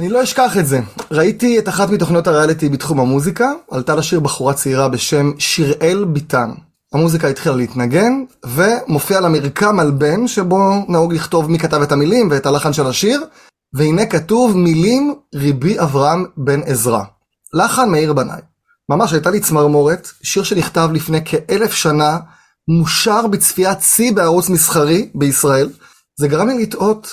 אני לא אשכח את זה. ראיתי את אחת מתוכניות הריאליטי בתחום המוזיקה, עלתה לשיר בחורה צעירה בשם שיראל ביטן. המוזיקה התחילה להתנגן, ומופיע למרקם על בן, שבו נהוג לכתוב מי כתב את המילים ואת הלחן של השיר, והנה כתוב מילים רבי אברהם אבן עזרא. לחן מאיר בנאי. ממש הייתה לי צמרמורת, שיר שנכתב לפני כ1000 שנה, מושר בצפיית צי בערוץ מסחרי בישראל. זה גרם לי לטעות,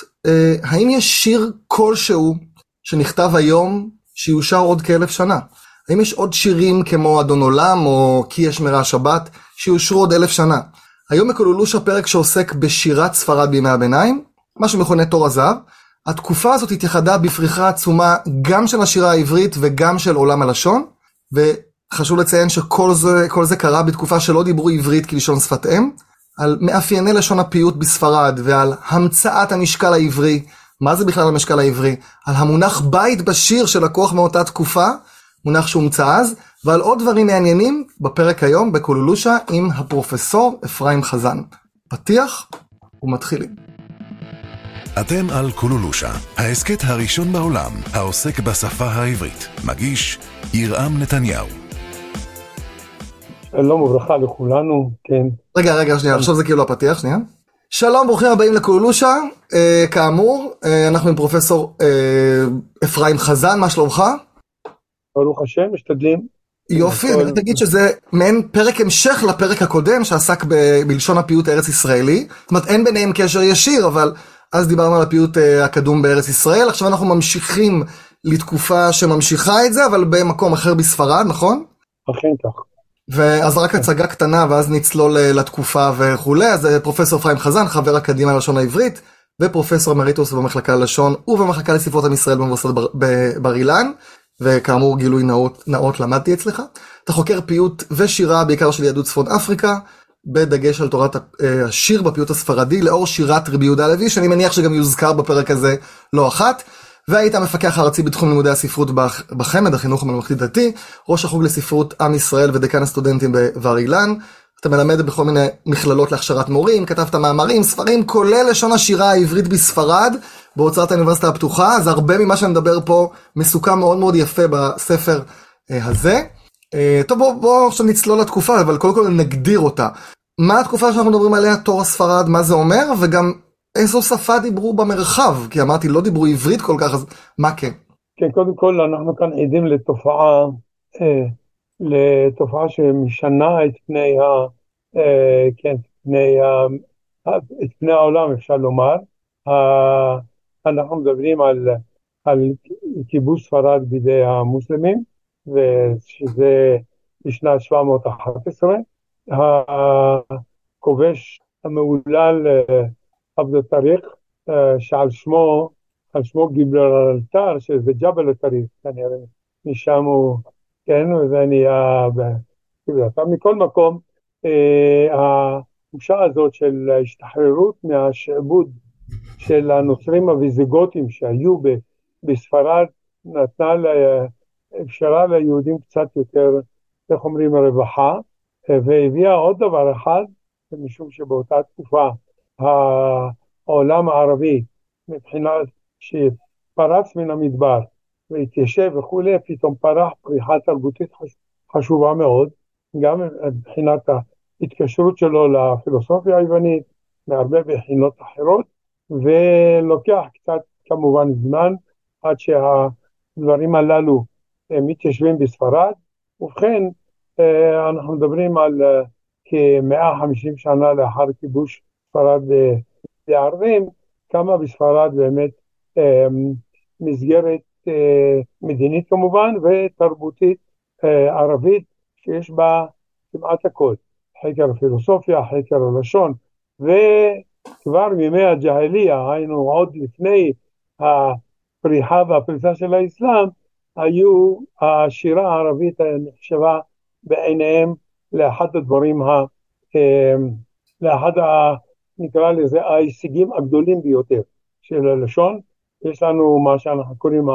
האם יש שיר כלשהו שנכתב היום שיושר עוד כ1000 שנה? האם יש עוד שירים כמו אדון עולם או כי יש מראה שבת שיושרו עוד 1000 שנה? היום מקולולוש הפרק שעוסק בשירת ספרד בימי הביניים, מה שמכונה תור הזהב. התקופה הזאת התייחדה בפריחה עצומה גם של השירה העברית וגם של עולם הלשון, וחשוב לציין שכל זה קרה בתקופה שלא דיברו עברית כלשון שפת אם, על מאפייני לשון הפיוט בספרד ועל המצאת המשקל העברי, מה זה בכלל המשקל העברי, על המונח בית בשיר שלקוח מאותה תקופה, מונח שהומצא אז, ועל עוד דברים מעניינים בפרק היום בקולולושה עם הפרופסור אפרים חזן. פתיח ומתחילים. אתם על קולולושה, העסקת הראשון בעולם, העוסק בשפה העברית. מגיש ירעם נתניהו. שלום וברכה לכולנו, כן. רגע, שנייה, עכשיו זה כאילו הפתיח, שנייה. שלום, ברוכים הבאים לקולולושה, כאמור, אנחנו עם פרופסור אפרים חזן, מה שלומך? ברוך השם, משתדלים. יופי, אני תגיד שזה מעין פרק המשך לפרק הקודם, שעסק בלשון הפיוט הארץ ישראלי, זאת אומרת, אין ביניהם קשר ישיר, אבל... אז דיברנו על הפיוט הקדום בארץ ישראל, עכשיו אנחנו ממשיכים לתקופה שממשיכה את זה, אבל במקום אחר בספרד, נכון? אכן כך. ואז רק הצגה קטנה, ואז נצלול לתקופה וכו'. אז פרופסור אפרים חזן, חבר אקדמיה ללשון העברית, ופרופסור אמריטוס במחלקה ללשון, ובמחלקה לספרות עם ישראל באוניברסיטת בר אילן, וכאמור גילוי נאות למדתי אצלך. אתה חוקר פיוט ושירה, בעיקר של יהדות צפון אפריקה, בדגש על תורת השיר בפיוט הספרדי, לאור שירת רבי יהודה הלוי, שאני מניח שגם יוזכר בפרק הזה לא אחת, והיית המפקח הארצי בתחום לימודי הספרות בחמ"ד, החינוך הממלכתי דתי, ראש החוג לספרות עם ישראל ודקן הסטודנטים בבר אילן, אתה מלמד בכל מיני מכללות להכשרת מורים, כתבת מאמרים, ספרים, כולל לשון השירה העברית בספרד, בהוצאת האוניברסיטה הפתוחה, אז הרבה ממה שנדבר פה מסוכם מאוד מאוד יפה בספר הזה. טוב, בואו עכשיו נצלול לתקופה, אבל קודם כל נגדיר אותה. מה התקופה שאנחנו מדברים עליה, תור הספרד, מה זה אומר, וגם איזו שפה דיברו במרחב, כי אמרתי, לא דיברו עברית כל כך, אז מה כן? כן, קודם כל, אנחנו כאן עדים לתופעה שמשנה את פני העולם, אפשר לומר. אנחנו מדברים על כיבוש ספרד בידי המוסלמים, ושזה בשנה 711, הכובש המעולל עבד אל-טריק, שעל שמו גיברלטר, שזה ג'בל אל-טריק, משם הוא, כן, וזה נהיה, מכל מקום, התחושה הזאת של ההשתחררות מהשעבוד של הנוצרים הוויזיגותים שהיו בספרד, נתנה אפשרה ליהודים קצת יותר, איך אומרים, הרווחה, והביאה עוד דבר אחד, משום שבאותה תקופה העולם הערבי, מבחינת שפרץ מן המדבר והתיישב וכו', פתאום פרח פריחה תרבותית חשובה מאוד, גם מבחינת ההתקשרות שלו לפילוסופיה היוונית, מהרבה בחינות אחרות, ולוקח קצת כמובן זמן, עד שהדברים הללו מתיישבים בספרד, ובכן אנחנו מדברים על כ-150 שנה לאחר כיבוש ספרד לערבים, כמה בספרד באמת מסגרת מדינית כמובן ותרבותית ערבית שיש בה כמעט הכל, חקר הפילוסופיה, חקר הלשון, וכבר מימי הג'הליה, היינו עוד לפני הפריחה והפריצה של האסלאם, היו השירה הערבית נחשבה בעיניהם לאחד הדברים, נקרא לזה ההישגים הגדולים ביותר של הלשון. יש לנו מה שאנחנו קוראים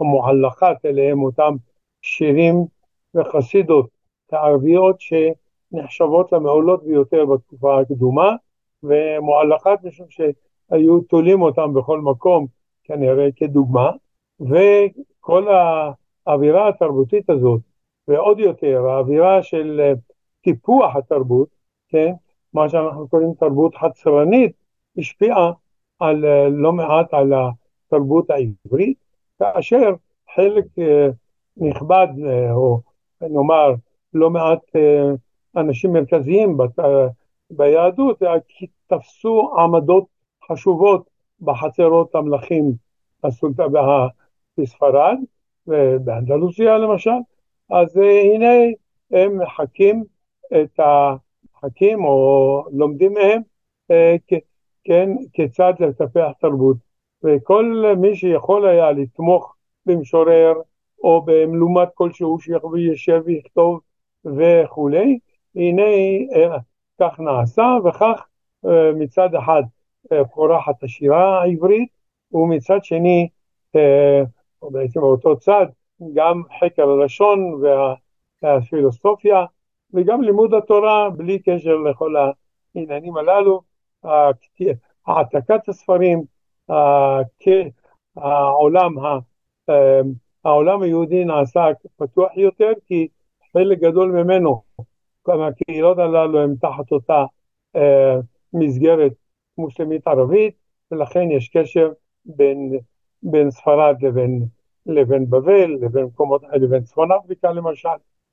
המועלכת, אליהם אותם שירים וחסידות הערביות שנחשבות למעולות ביותר בתקופה הקדומה, ומועלכת משום שהיו תולים אותם בכל מקום כנראה כדוגמה, וכל האווירה התרבותית הזאת, ועוד יותר, האווירה של טיפוח התרבות, כן? מה שאנחנו קוראים תרבות חצרנית, השפיעה על, לא מעט על התרבות העברית, כאשר חלק נכבד, או נאמר, לא מעט אנשים מרכזיים ביהדות, תפסו עמדות חשובות בחצרות המלכים בספרד, ובאנדלוסיה למשל, אז הנה הם מחקים או לומדים מהם, כן, כיצד לטפח תרבות, וכל מי שיכול היה לתמוך במשורר, או במלומת כלשהו שישב ויכתוב וכו', הנה כך נעשה, וכך מצד אחד פורחת השירה העברית, ומצד שני, או בעצם באותו צד, גם חקר הלשון והפילוסופיה, וגם לימוד התורה, בלי קשר לכל העניינים הללו, העתקת הספרים, העולם היהודי נעשה פתוח יותר, כי חלק גדול ממנו, כמה הקהילות הללו הם תחת אותה מסגרת מוסלמית ערבית, ולכן יש קשר בין ספרד לבין בבל, לבין צפון אפריקה למשל.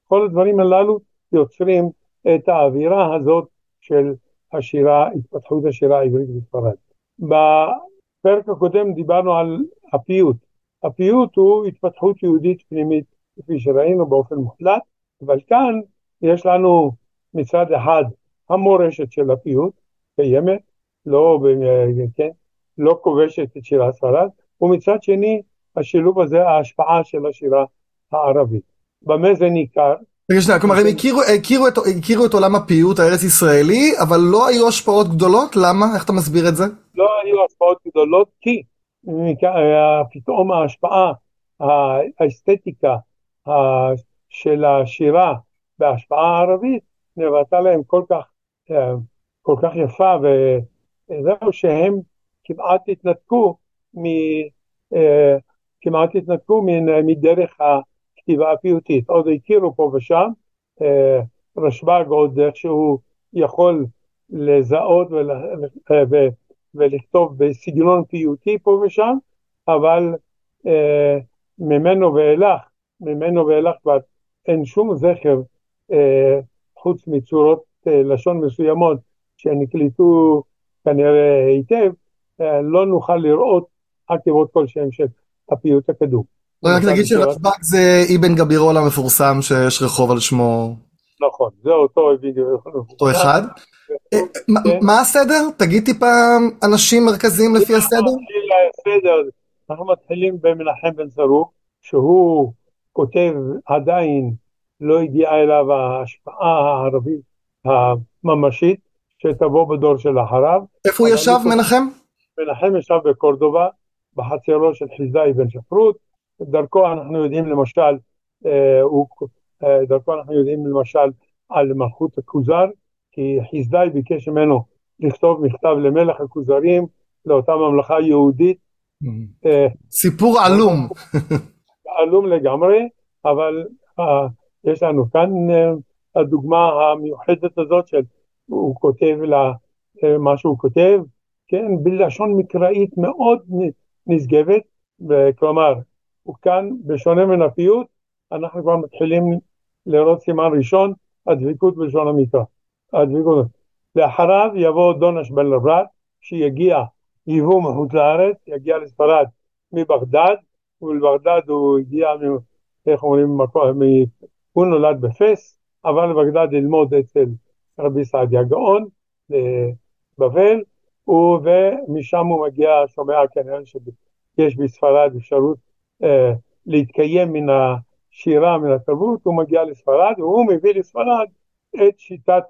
כל הדברים הללו יוצרים את האווירה הזאת של השירה, התפתחות השירה העברית בספרד. בפרק הקודם דיברנו על הפיוט. הפיוט הוא התפתחות יהודית פנימית, כפי שראינו באופן מוחלט, אבל כאן יש לנו מצד אחד המורשת של הפיוט, קיימת, לא כובשת את שירה ספרד, ומצד שני השילוב הזה, ההשפעה של השירה הערבית. במה זה ניכר? כלומר, הם הכירו את עולם הפיוט הארץ ישראלי, אבל לא היו השפעות גדולות, למה? איך אתה מסביר את זה? לא היו השפעות גדולות, כי פתאום ההשפעה, האסתטיקה של השירה בהשפעה הערבית, נראתה להם כל כך יפה, וזהו שהם כמעט התנתקו מדרך הכתיבה הפיוטית. עוד הכירו פה ושם, רשב"ג עוד שהוא יכול לזהות ולכתוב בסגנון פיוטי פה ושם, אבל ממנו ואילך כבר אין שום זכר, חוץ מצורות לשון מסוימות שנקליטו כנראה היטב, לא נוכל לראות עקיבות כלשהם של הפיוט הקדום. רק נגיד שרשב"ג זה אבן גבירול המפורסם שיש רחוב על שמו. נכון, זה אותו אחד. מה הסדר? תגיד טיפה אנשים מרכזיים לפי הסדר. אנחנו מתחילים במנחם בן סרוק, שהוא כותב, עדיין לא הגיעה אליו ההשפעה הערבית הממשית שתבוא בדור של אחריו. איפה הוא ישב, מנחם? מנחם ישב בקורדובה, בחצרו של חזאי בן שפרות. דרכו אנחנו יודעים למשל על מלכות הכוזר, כי חזאי ביקש ממנו לכתוב מכתב למלך הכוזרים, לאותה ממלכה יהודית. סיפור עלום. עלום לגמרי, אבל יש לנו כאן הדוגמה המיוחדת הזאת של הוא כותב מה שהוא כותב, כן, בלשון מקראית מאוד נשגבת, וכלומר, וכאן בשונה מן הפיוט, אנחנו כבר מתחילים לראות סימן ראשון, הדביקות בלשון המקרא. לאחריו יבוא דונש בן לברט, יבוא מחוץ לארץ, יגיע לספרד מבגדד, ובבגדד הוא הגיע, הוא נולד בפס, אבל לבגדד ללמוד אצל רבי סעדיה גאון, בבבל, ומשם הוא מגיע, שומע כנראה שיש בספרד אפשרות להתקיים מן השירה, מן התרבות, הוא מגיע לספרד, והוא מביא לספרד את שיטת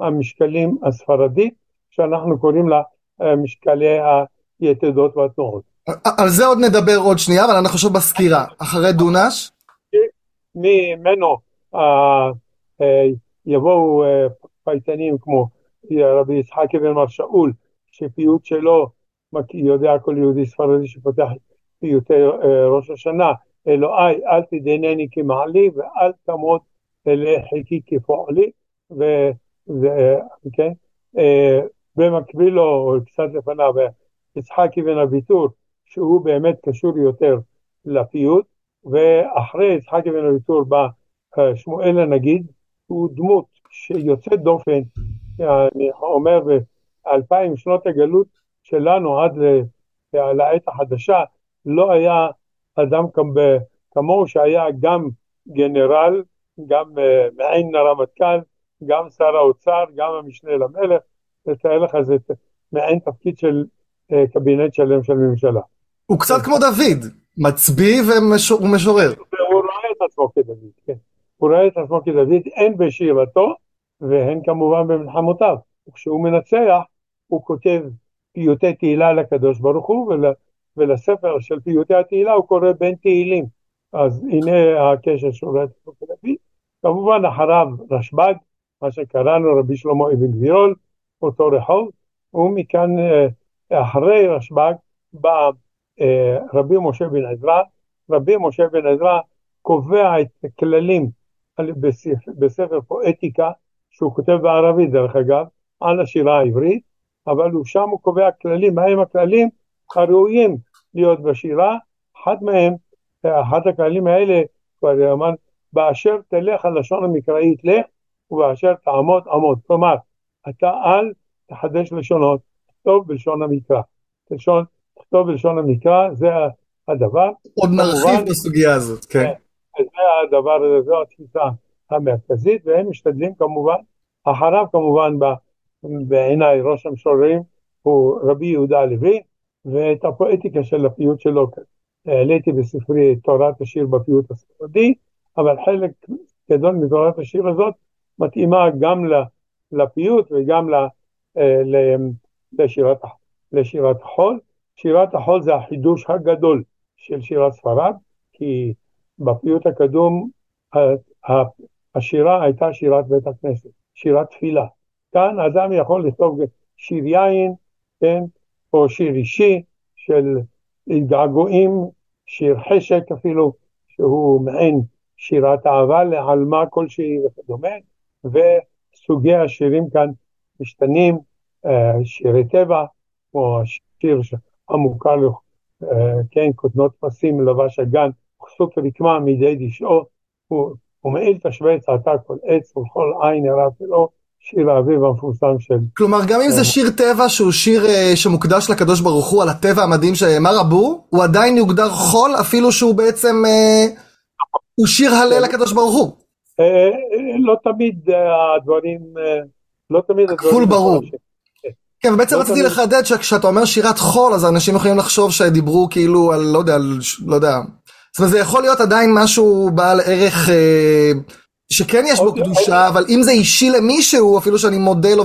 המשקלים הספרדית, שאנחנו קוראים לה משקלי היתדות והתנועות. על זה עוד נדבר עוד שנייה, אבל אנחנו חושב בסקירה, אחרי דונש? ממנו יבואו פייטנים כמו רבי יסחק בן מר שאול, שפיוט שלו יודע כל יהודי ספרדי שפותח פיוטי ראש השנה, אלוהי אל תדינני כמעלי ואל תמות לחיקי כפועלי, אוקיי? במקביל לו, או קצת לפניו, יצחק אבן אביטור, שהוא באמת קשור יותר לפיוט, ואחרי יצחק אבן אביטור בא שמואל הנגיד, הוא דמות שיוצאת דופן, אני אומר, 2000 שנות הגלות שלנו עד לעת החדשה, לא היה אדם כמוהו שהיה גם גנרל, גם מעין הרמטכ"ל, גם שר האוצר, גם המשנה למלך, לתאר לך זה מעין תפקיד של קבינט שלם של ממשלה. הוא קצת כמו דוד, מצביא ומשורר. הוא רואה את עצמו כדוד, כן. הוא רואה את עצמו כדוד, הן בשירתו, והן כמובן במלחמותיו. וכשהוא מנצח, הוא כותב פיוטי תהילה לקדוש ברוך הוא, ולספר של פיוטי התהילה הוא קורא בין תהילים. אז הנה הקשר שהוא רואה את עצמו כדוד. כמובן אחריו רשב"ג, מה שקראנו רבי שלמה אבן גבירול, אותו רחוב, ומכאן אחרי רשב"ג בא רבי משה בן עזרא. רבי משה בן עזרא קובע את הכללים בספר פואטיקה, שהוא כותב בערבית דרך אגב, על השירה העברית, אבל שם הוא קובע כללים, מהם הכללים הראויים להיות בשירה, אחד הכללים האלה, כבר אמר, באשר תלך הלשון המקראית לך, ובאשר תעמוד עמוד, כלומר, אתה אל תחדש לשונות, תכתוב בלשון המקרא. תכתוב בלשון המקרא, זה הדבר. עוד נרחיב בסוגיה הזאת, כן. זה הדבר הזה, זו התפיסה המרכזית, והם משתדלים כמובן, אחריו כמובן, בעיניי ראש המשוררים, הוא רבי יהודה הלוי, ואת הפואטיקה של הפיוט שלו, העליתי בספרי תורת השיר בפיוט הספרדי, אבל חלק גדול מתורת השיר הזאת, מתאימה גם לפיוט וגם לשירת החול. שירת החול זה החידוש הגדול של שירת ספרד, כי בפיוט הקדום השירה הייתה שירת בית הכנסת, שירת תפילה. כאן אדם יכול לכתוב שיר יין, כן? או שיר אישי של געגועים, שיר חשק אפילו, שהוא מעין שירת אהבה לעלמה כלשהי וכדומה, וסוגי השירים כאן משתנים, שירי טבע, כמו השיר המוכר לו, כן, כותנות פסים לבש הגן, כסות רקמה מידי דשאו, ומעיל תשוויץ עתה כל עץ ולכל עין הרע שלו, שיר האביב המפורסם של... כלומר, גם אם זה שיר טבע, שהוא שיר שמוקדש לקדוש ברוך הוא, על הטבע המדהים שאמר רבו, הוא עדיין יוגדר חול, אפילו שהוא בעצם, הוא שיר הלל לקדוש ברוך הוא. לא תמיד הדברים, כפול ברור. כן, ובעצם רציתי לחדד שכשאתה אומר שירת חול, אז האנשים יכולים לחשוב שדיברו כאילו על, לא יודע. זאת אומרת, זה יכול להיות עדיין משהו בעל ערך שכן יש בו קדושה, אבל אם זה אישי למישהו, אפילו שאני מודה לו,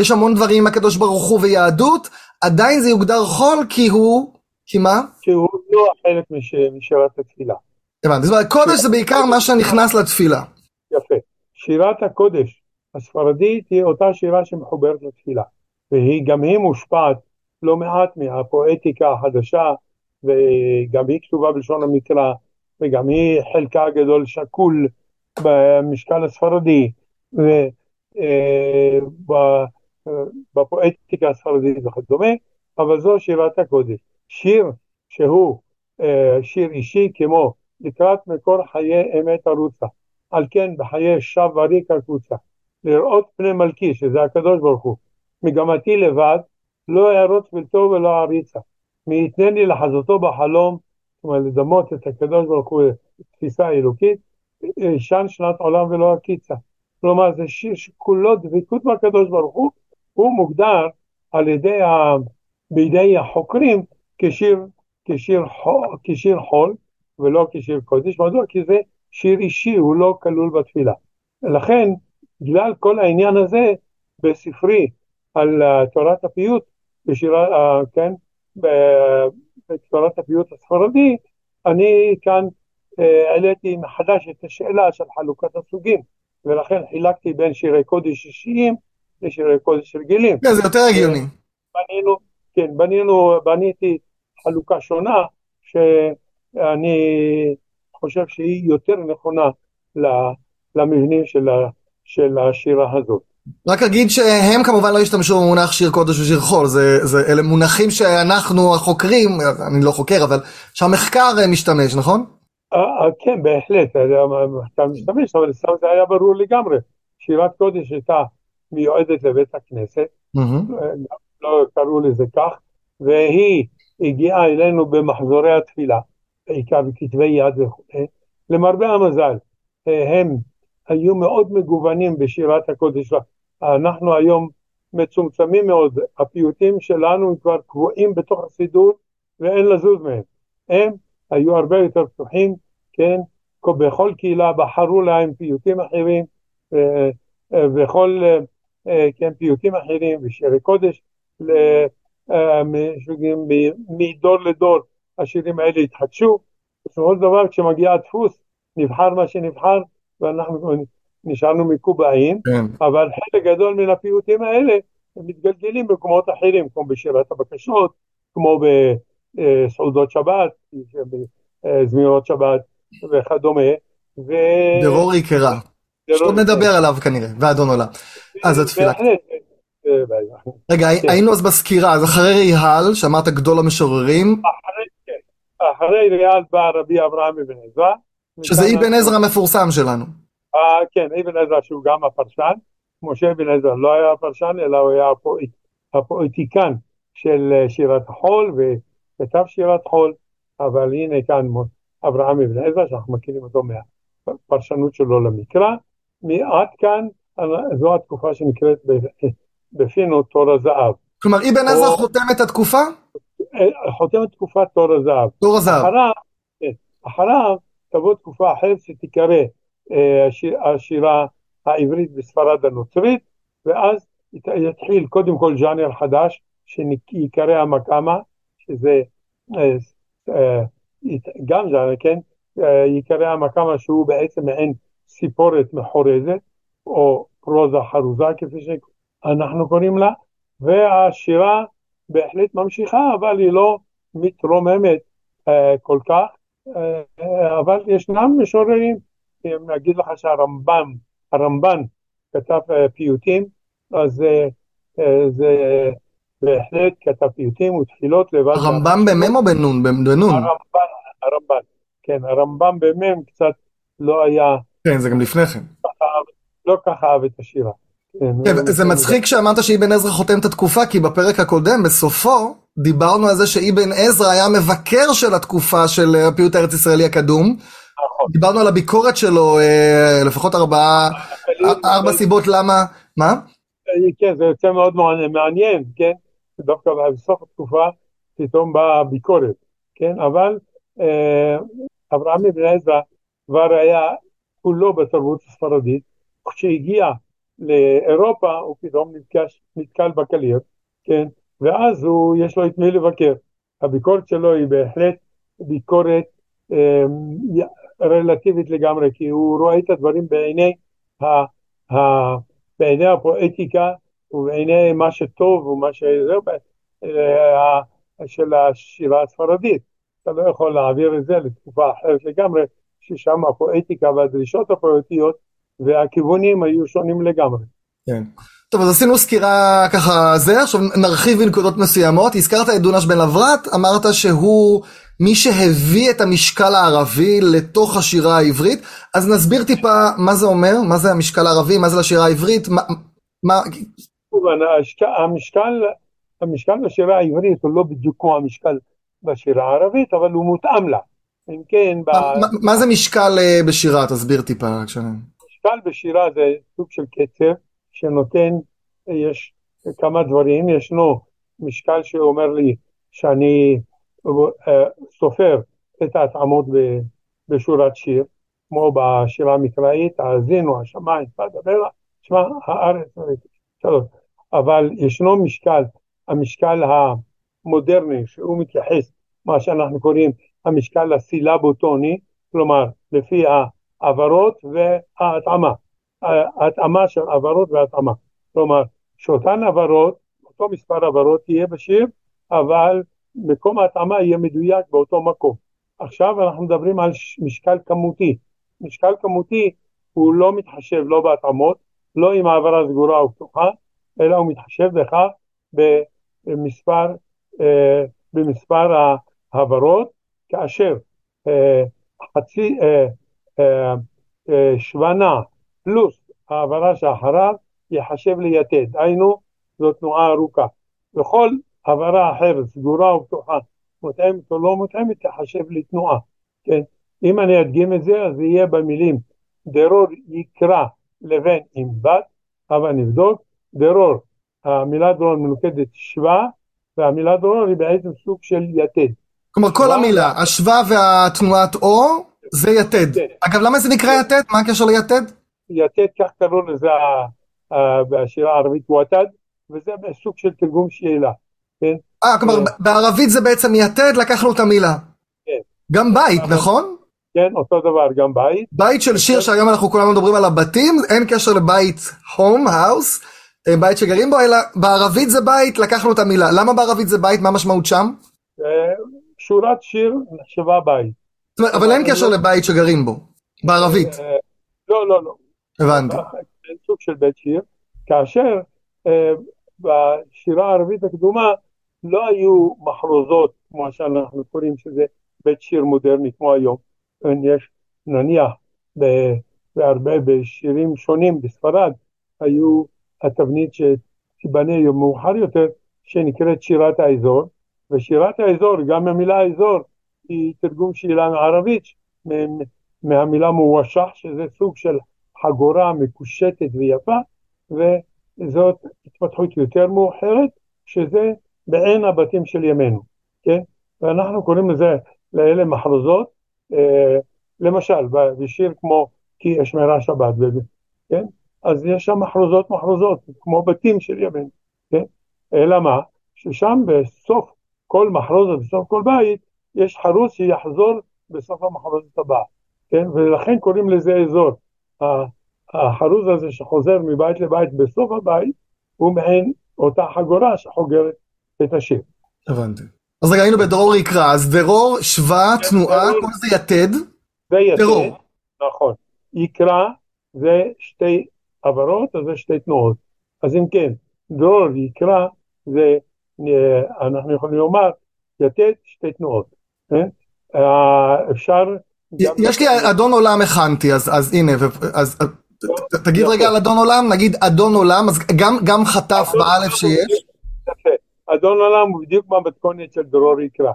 יש המון דברים עם הקדוש ברוך הוא ויהדות, עדיין זה יוגדר חול כי מה? כי הוא לא החלק משירת התפילה. זאת אומרת, הקודש זה בעיקר מה שנכנס לתפילה. יפה. שירת הקודש הספרדית היא אותה שירה שמחוברת לתפילה, והיא גם היא מושפעת לא מעט מהפואטיקה החדשה, וגם היא כתובה בלשון המקרא, וגם היא חלקה גדול שקול במשקל הספרדי, ובפואטיקה הספרדית וכדומה, אבל זו שירת הקודש. שיר שהוא שיר אישי כמו לקראת מקור חיי אמת הרוצה, על כן בחיי שב וריק הקבוצה, לראות פני מלכי, שזה הקדוש ברוך הוא, מגמתי לבד, לא ארוץ בלתו ולא אריצה, מי יתנה לי לחזותו בחלום, זאת אומרת לדמות את הקדוש ברוך הוא, תפיסה אלוקית, שן שנת עולם ולא הקיצה, כלומר זה שיר שכולו דביקות מהקדוש ברוך הוא, הוא מוגדר על ידי בידי החוקרים כשיר חול, ולא כשיר קודש, מדוע? כי זה שיר אישי, הוא לא כלול בתפילה. לכן, בגלל כל העניין הזה, בספרי על תורת הפיוט, כן, בתורת הפיוט הספרדי, אני כאן העליתי מחדש את השאלה של חלוקת הסוגים, ולכן חילקתי בין שירי קודש אישיים לשירי קודש רגילים. זה יותר הגיוני. בניתי חלוקה שונה, שאני חושב שהיא יותר נכונה למבנים של השירה הזאת. רק אגיד שהם כמובן לא השתמשו במונח שיר קודש ושיר חול, אלה מונחים שאנחנו החוקרים, אני לא חוקר, אבל שהמחקר משתמש, נכון? כן, בהחלט, אתה משתמש, אבל זה היה ברור לגמרי. שירת קודש הייתה מיועדת לבית הכנסת, לא קראו לזה כך, והיא הגיעה אלינו במחזורי התפילה, בעיקר בכתבי יד וכו'. למרבה המזל, הם היו מאוד מגוונים בשירת הקודש. אנחנו היום מצומצמים מאוד, הפיוטים שלנו כבר קבועים בתוך הסידור, ואין לזוז מהם. הם היו הרבה יותר פתוחים, כן? בכל קהילה בחרו להם פיוטים אחרים, וכל כן, פיוטים אחרים ושירי קודש, מדור לדור השירים האלה התחדשו. בסופו של דבר כשמגיע הדפוס, נבחר מה שנבחר, ואנחנו נשארנו מקובעים, אבל חלק גדול מן הפיוטים האלה מתגלגלים במקומות אחרים, כמו בשירת הבקשות, כמו בסעודות שבת, זמירות שבת וכדומה. דרור יקרה, שעוד נדבר עליו כנראה, ואדון עולה. אז התפילה. רגע, היינו אז בסקירה, אז אחרי ריהל, שאמרת גדול המשוררים. אחרי ריהל בא רבי אברהם אבן עזרא, שזה אבן עזרא המפורסם שלנו. כן, אבן עזרא שהוא גם הפרשן, משה אבן עזרא לא היה הפרשן, אלא הוא היה הפואטיקן של שירת חול, וכתב שירת חול, אבל הנה כאן אברהם אבן עזרא, שאנחנו מכירים אותו מהפרשנות שלו למקרא, עד כאן, זו התקופה שנקראת בפינו תור הזהב. כלומר, אבן עזרא חותם את התקופה? חותם את תקופת תור הזהב. תור הזהב. אחריו, תבוא תקופה אחרת שתיקרא השירה העברית בספרד הנוצרית, ואז יתחיל קודם כל ז'אנר חדש שיקרא המקאמה, שזה גם ז'אנר, כן? יקרא המקאמה שהוא בעצם מעין סיפורת מחורזת, או פרוזה חרוזה כפי שאנחנו קוראים לה, והשירה בהחלט ממשיכה, אבל היא לא מתרוממת כל כך, אבל ישנם משוררים, אם נגיד לך שהרמב"ן כתב פיוטים, אז זה בהחלט כתב פיוטים ותפילות לבד. הרמב"ן במם או בנון? הרמב"ן, כן, הרמב"ן במם קצת לא היה... כן, זה גם לפני כן. לא ככה אהב את השירה. זה מצחיק שאמרת שאבן עזרא חותם את התקופה, כי בפרק הקודם, בסופו, דיברנו על זה שאבן עזרא היה מבקר של התקופה של הפיוט הארץ ישראלי הקדום. דיברנו על הביקורת שלו, לפחות ארבע סיבות למה, מה? כן, זה יוצא מאוד מעניין, כן? דווקא בסוף התקופה, פתאום באה הביקורת, כן? אבל אברהם אבן עזרא כבר היה כולו בתרבות הספרדית, כשהגיע לאירופה, הוא פתאום נתקל בקליר, כן? ואז יש לו את מי לבקר. הביקורת שלו היא בהחלט ביקורת רלטיבית לגמרי, כי הוא רואה את הדברים בעיני הפואטיקה, ובעיני מה שטוב, ומה של השירה הספרדית. אתה לא יכול להעביר את זה לתקופה אחרת לגמרי, ששם הפואטיקה והדרישות הפואטיות, והכיוונים היו שונים לגמרי. כן. טוב, אז עשינו סקירה ככה זה, עכשיו נרחיב בנקודות מסוימות. הזכרת את דונש בן לברט, אמרת שהוא מי שהביא את המשקל הערבי לתוך השירה העברית, אז נסביר טיפה מה זה אומר, מה זה המשקל הערבי, מה זה לשירה העברית, המשקל לשירה העברית הוא לא בדיוק כמו המשקל בשירה הערבית, אבל הוא מותאם לה. מה זה משקל בשירה? תסביר טיפה. משקל בשירה זה סוג של קצב, שנותן, יש כמה דברים, ישנו משקל שאומר לי שאני סופר את ההתאמות בשורת שיר, כמו בשירה המקראית, האזינו, השמיים, הדבר, שמה הארץ, אבל ישנו משקל, המשקל המודרני, שהוא מתייחס, מה שאנחנו קוראים, המשקל הסילבוטוני, כלומר, לפי העברות וההתאמה. ההתאמה של עברות והתאמה. כלומר, שאותן עברות, אותו מספר עברות יהיה בשיר, אבל מקום ההתאמה יהיה מדויק באותו מקום. עכשיו אנחנו מדברים על משקל כמותי. משקל כמותי הוא לא מתחשב לא בהתאמות, לא עם העברה סגורה או פתוחה, אלא הוא מתחשב בכך במספר ההעברות, כאשר חצי שבנה פלוס העברה שאחריו יחשב ליתד, היינו זו תנועה ארוכה. וכל העברה אחרת, סגורה ופתוחה, מותאמת או לא מותאמת, תחשב לתנועה. כן? אם אני אדגים את זה, אז זה יהיה במילים דרור יקרא לבין עם בת, אבל נבדוק, דרור, המילה דרור מלוכדת שווה, והמילה דרור היא בעצם סוג של יתד. כלומר כל המילה, השווה והתנועת או, זה יתד. אגב, למה זה נקרא יתד? מה הקשר ליתד? יתד, כך קראו לזה בשירה הערבית וואתד, וזה סוג של תרגום שאלה. כלומר, בערבית זה בעצם יתד, לקחנו את המילה. גם בית, נכון? כן, אותו דבר, גם בית. בית של שיר שהיום אנחנו כולנו מדברים על הבתים, אין קשר לבית home, house, בית שגרים בו, אלא בערבית זה בית, לקחנו את המילה. למה בערבית זה בית? מה משמעות שם? שורת שיר נחשבה בית. זאת אומרת, אבל אין קשר לבית שגרים בו, בערבית. לא, לא, לא. הבנתי. אין סוג של בית שיר, כאשר בשירה הערבית הקדומה לא היו מחרוזות, כמו שאנחנו קוראים שזה בית שיר מודרני כמו היום. יש נניח, בהרבה בשירים שונים בספרד, היו התבנית שתיבנה מאוחר יותר, שנקראת שירת האזור, ושירת האזור, גם המילה אזור, היא תרגום שאלה מערבית, מהמילה מוושח, שזה סוג של חגורה מקושטת ויפה, וזאת התפתחות יותר מאוחרת, שזה בעין הבתים של ימינו, כן? ואנחנו קוראים לזה, לאלה מחרוזות, למשל, בשיר כמו כי אשמרה שבת, כן? אז יש שם מחרוזות, כמו בתים של ימינו, כן? אלא מה? ששם בסוף כל מחרוזת, בסוף כל בית, יש חרוץ שיחזור בסוף המחרוזת הבאה, כן? ולכן קוראים לזה אזור. החרוז הזה שחוזר מבית לבית בסוף הבית, הוא מעין אותה חגורה שחוגרת את השיר. הבנתי. אז רגע, היינו בדרור יקרא, אז דרור, שווה, תנועה, כל זה יתד? זה יתד, נכון. יקרא זה שתי עברות, אז זה שתי תנועות. אז אם כן, דרור יקרא זה, אנחנו יכולים לומר, יתד שתי תנועות. אפשר... יש לי אדון עולם הכנתי, אז הנה, אז תגיד רגע על אדון עולם, נגיד אדון עולם, אז גם חטף באלף שיש. אדון עולם הוא בדיוק במתכונת של דרור יקרא.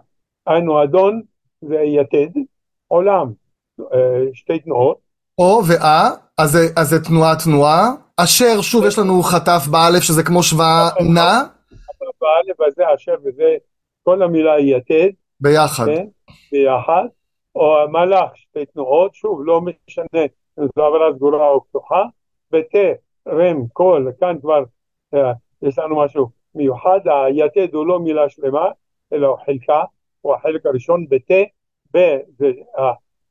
היינו אדון זה יתד, עולם, שתי תנועות. או ואה, אז זה תנועה, אשר שוב יש לנו חטף באלף שזה כמו שווה נע. באלף הזה אשר וזה, כל המילה יתד. ביחד. או המלאך, שתי תנועות, שוב, לא משנה, זו עברה סגורה או פתוחה, בתה, רם, קול, כאן כבר יש לנו משהו מיוחד, היתד הוא לא מילה שלמה, אלא הוא חלקה, הוא החלק הראשון, בתה, זה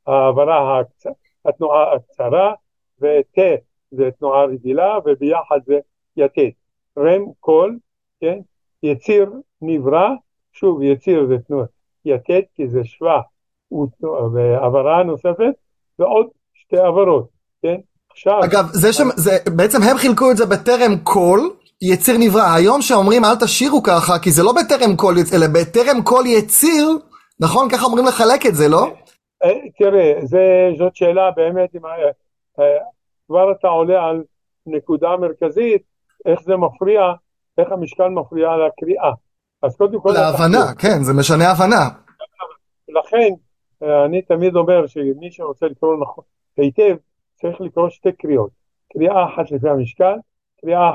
העברה, התנועה הקצרה, ותה זה תנועה רגילה, וביחד זה יתד. רם, קול, כן? יציר נברא, שוב, יציר זה תנועה, יתד כי זה שווה, ועברה נוספת ועוד שתי עברות, כן? עכשיו, אגב, בעצם הם חילקו את זה בטרם קול יציר נברא, היום שאומרים אל תשאירו ככה, כי זה לא בטרם קול אלא בטרם קול יציר, נכון? ככה אומרים לחלק את זה, לא? תראה, זאת שאלה באמת, כבר אתה עולה על נקודה מרכזית, איך זה מפריע, איך המשקל מפריע לקריאה, אז קודם כל להבנה, כן, זה משנה הבנה. לכן אני תמיד אומר שמי שרוצה לקרוא נכון היטב צריך לקרוא שתי קריאות, קריאה אחת לפי המשקל, קריאה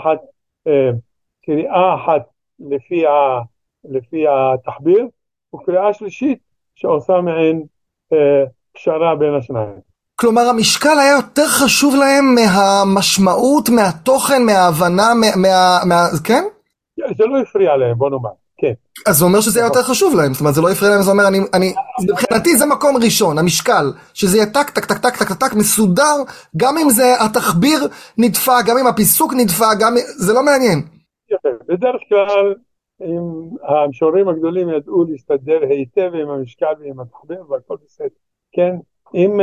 אחת לפי התחביר, וקריאה שלישית שעושה מעין קשרה בין השניים. כלומר המשקל היה יותר חשוב להם מהמשמעות, מהתוכן, מההבנה, כן? זה לא הפריע להם, בוא נאמר. כן. אז זה אומר שזה היה יותר חשוב להם, זאת אומרת זה לא יפריע להם, זה אומר, מבחינתי זה מקום ראשון, המשקל, שזה יהיה טק טק טק טק טק טק מסודר, גם אם זה התחביר נדפה, גם אם הפיסוק נדפה, זה לא מעניין. יפה, בדרך כלל המשוררים הגדולים ידעו להסתדר היטב עם המשקל ועם המחבר והכל בסדר, כן? אם...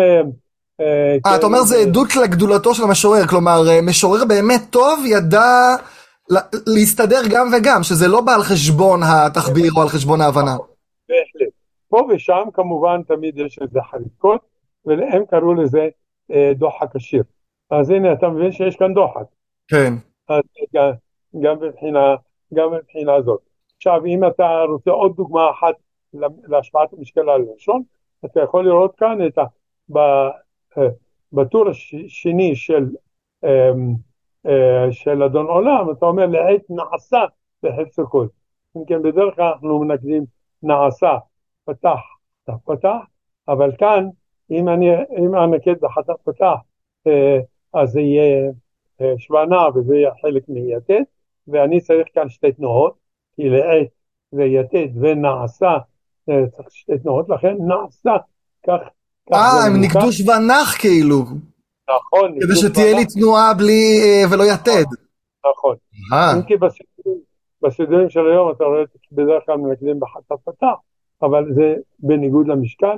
אתה אומר זה עדות לגדולתו של המשורר, כלומר משורר באמת טוב ידע להסתדר גם וגם, שזה לא בא על חשבון התחביר או על חשבון ההבנה. בהחלט. פה ושם כמובן תמיד יש איזה חריקות, והם קראו לזה דוחק עשיר. אז הנה אתה מבין שיש כאן דוחק. כן. אז גם בבחינה הזאת. עכשיו אם אתה רוצה עוד דוגמה אחת להשפעת המשקל הלשון, אתה יכול לראות כאן את בטור השני של אדון עולם, אתה אומר לעת נעשה בחפש הכל. אם כן, בדרך כלל אנחנו מנקדים נעשה, פתח, פתח, אבל כאן, אם אני אקד בחתך פתח, אז זה יהיה שבנה וזה יהיה חלק מיתד, ואני צריך כאן שתי תנועות, כי לעת זה יתד ונעשה, צריך שתי תנועות, לכן נעשה, כך, הם נקדו שוונח כאילו. נכון. כדי שתהיה לי תנועה בלי ולא יתד. נכון. אם כי בסידורים של היום אתה רואה בדרך כלל מנקדים בחטף פתח, אבל זה בניגוד למשקל,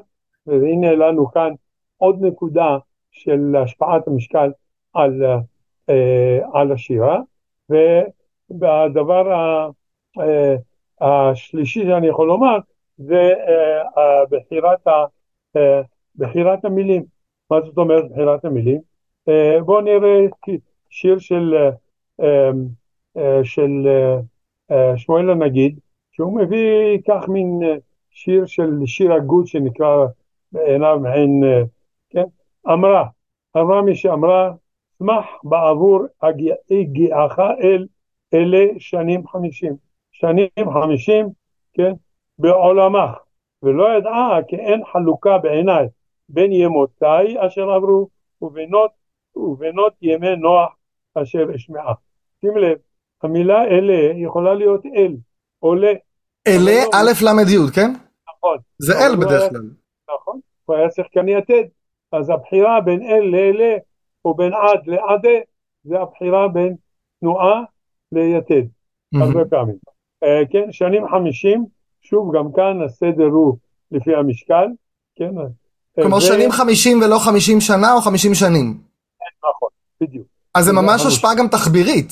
והנה לנו כאן עוד נקודה של השפעת המשקל על השירה, והדבר השלישי שאני יכול לומר, זה בחירת המילים. מה זאת אומרת בחירת המילים? בואו נראה שיר של שמואל הנגיד, שהוא מביא כך מין שיר של שיר הגות שנקרא בעיניו מעין, כן? אמרה מי שאמרה, שמח בעבור הגיעך אלה שנים 50, כן? בעולמך. ולא ידעה כי אין חלוקה בעיניי בין ימותיי אשר עברו ובנות ימי נוח אשר אשמעה. שים לב, המילה אלה יכולה להיות אל, עולה. אלה א' ל' י', כן? נכון. זה אל בדרך כלל. נכון, הוא היה שחקני יתד. אז הבחירה בין אל לאלה או בין עד לעדה, זה הבחירה בין תנועה ליתד. אז זה פעמים. כן, שנים 50, שוב, גם כאן הסדר הוא לפי המשקל, כן? כמו שנים 50 ולא 50 שנה או 50 שנים. נכון, בדיוק. אז זה ממש השפעה גם תחבירית.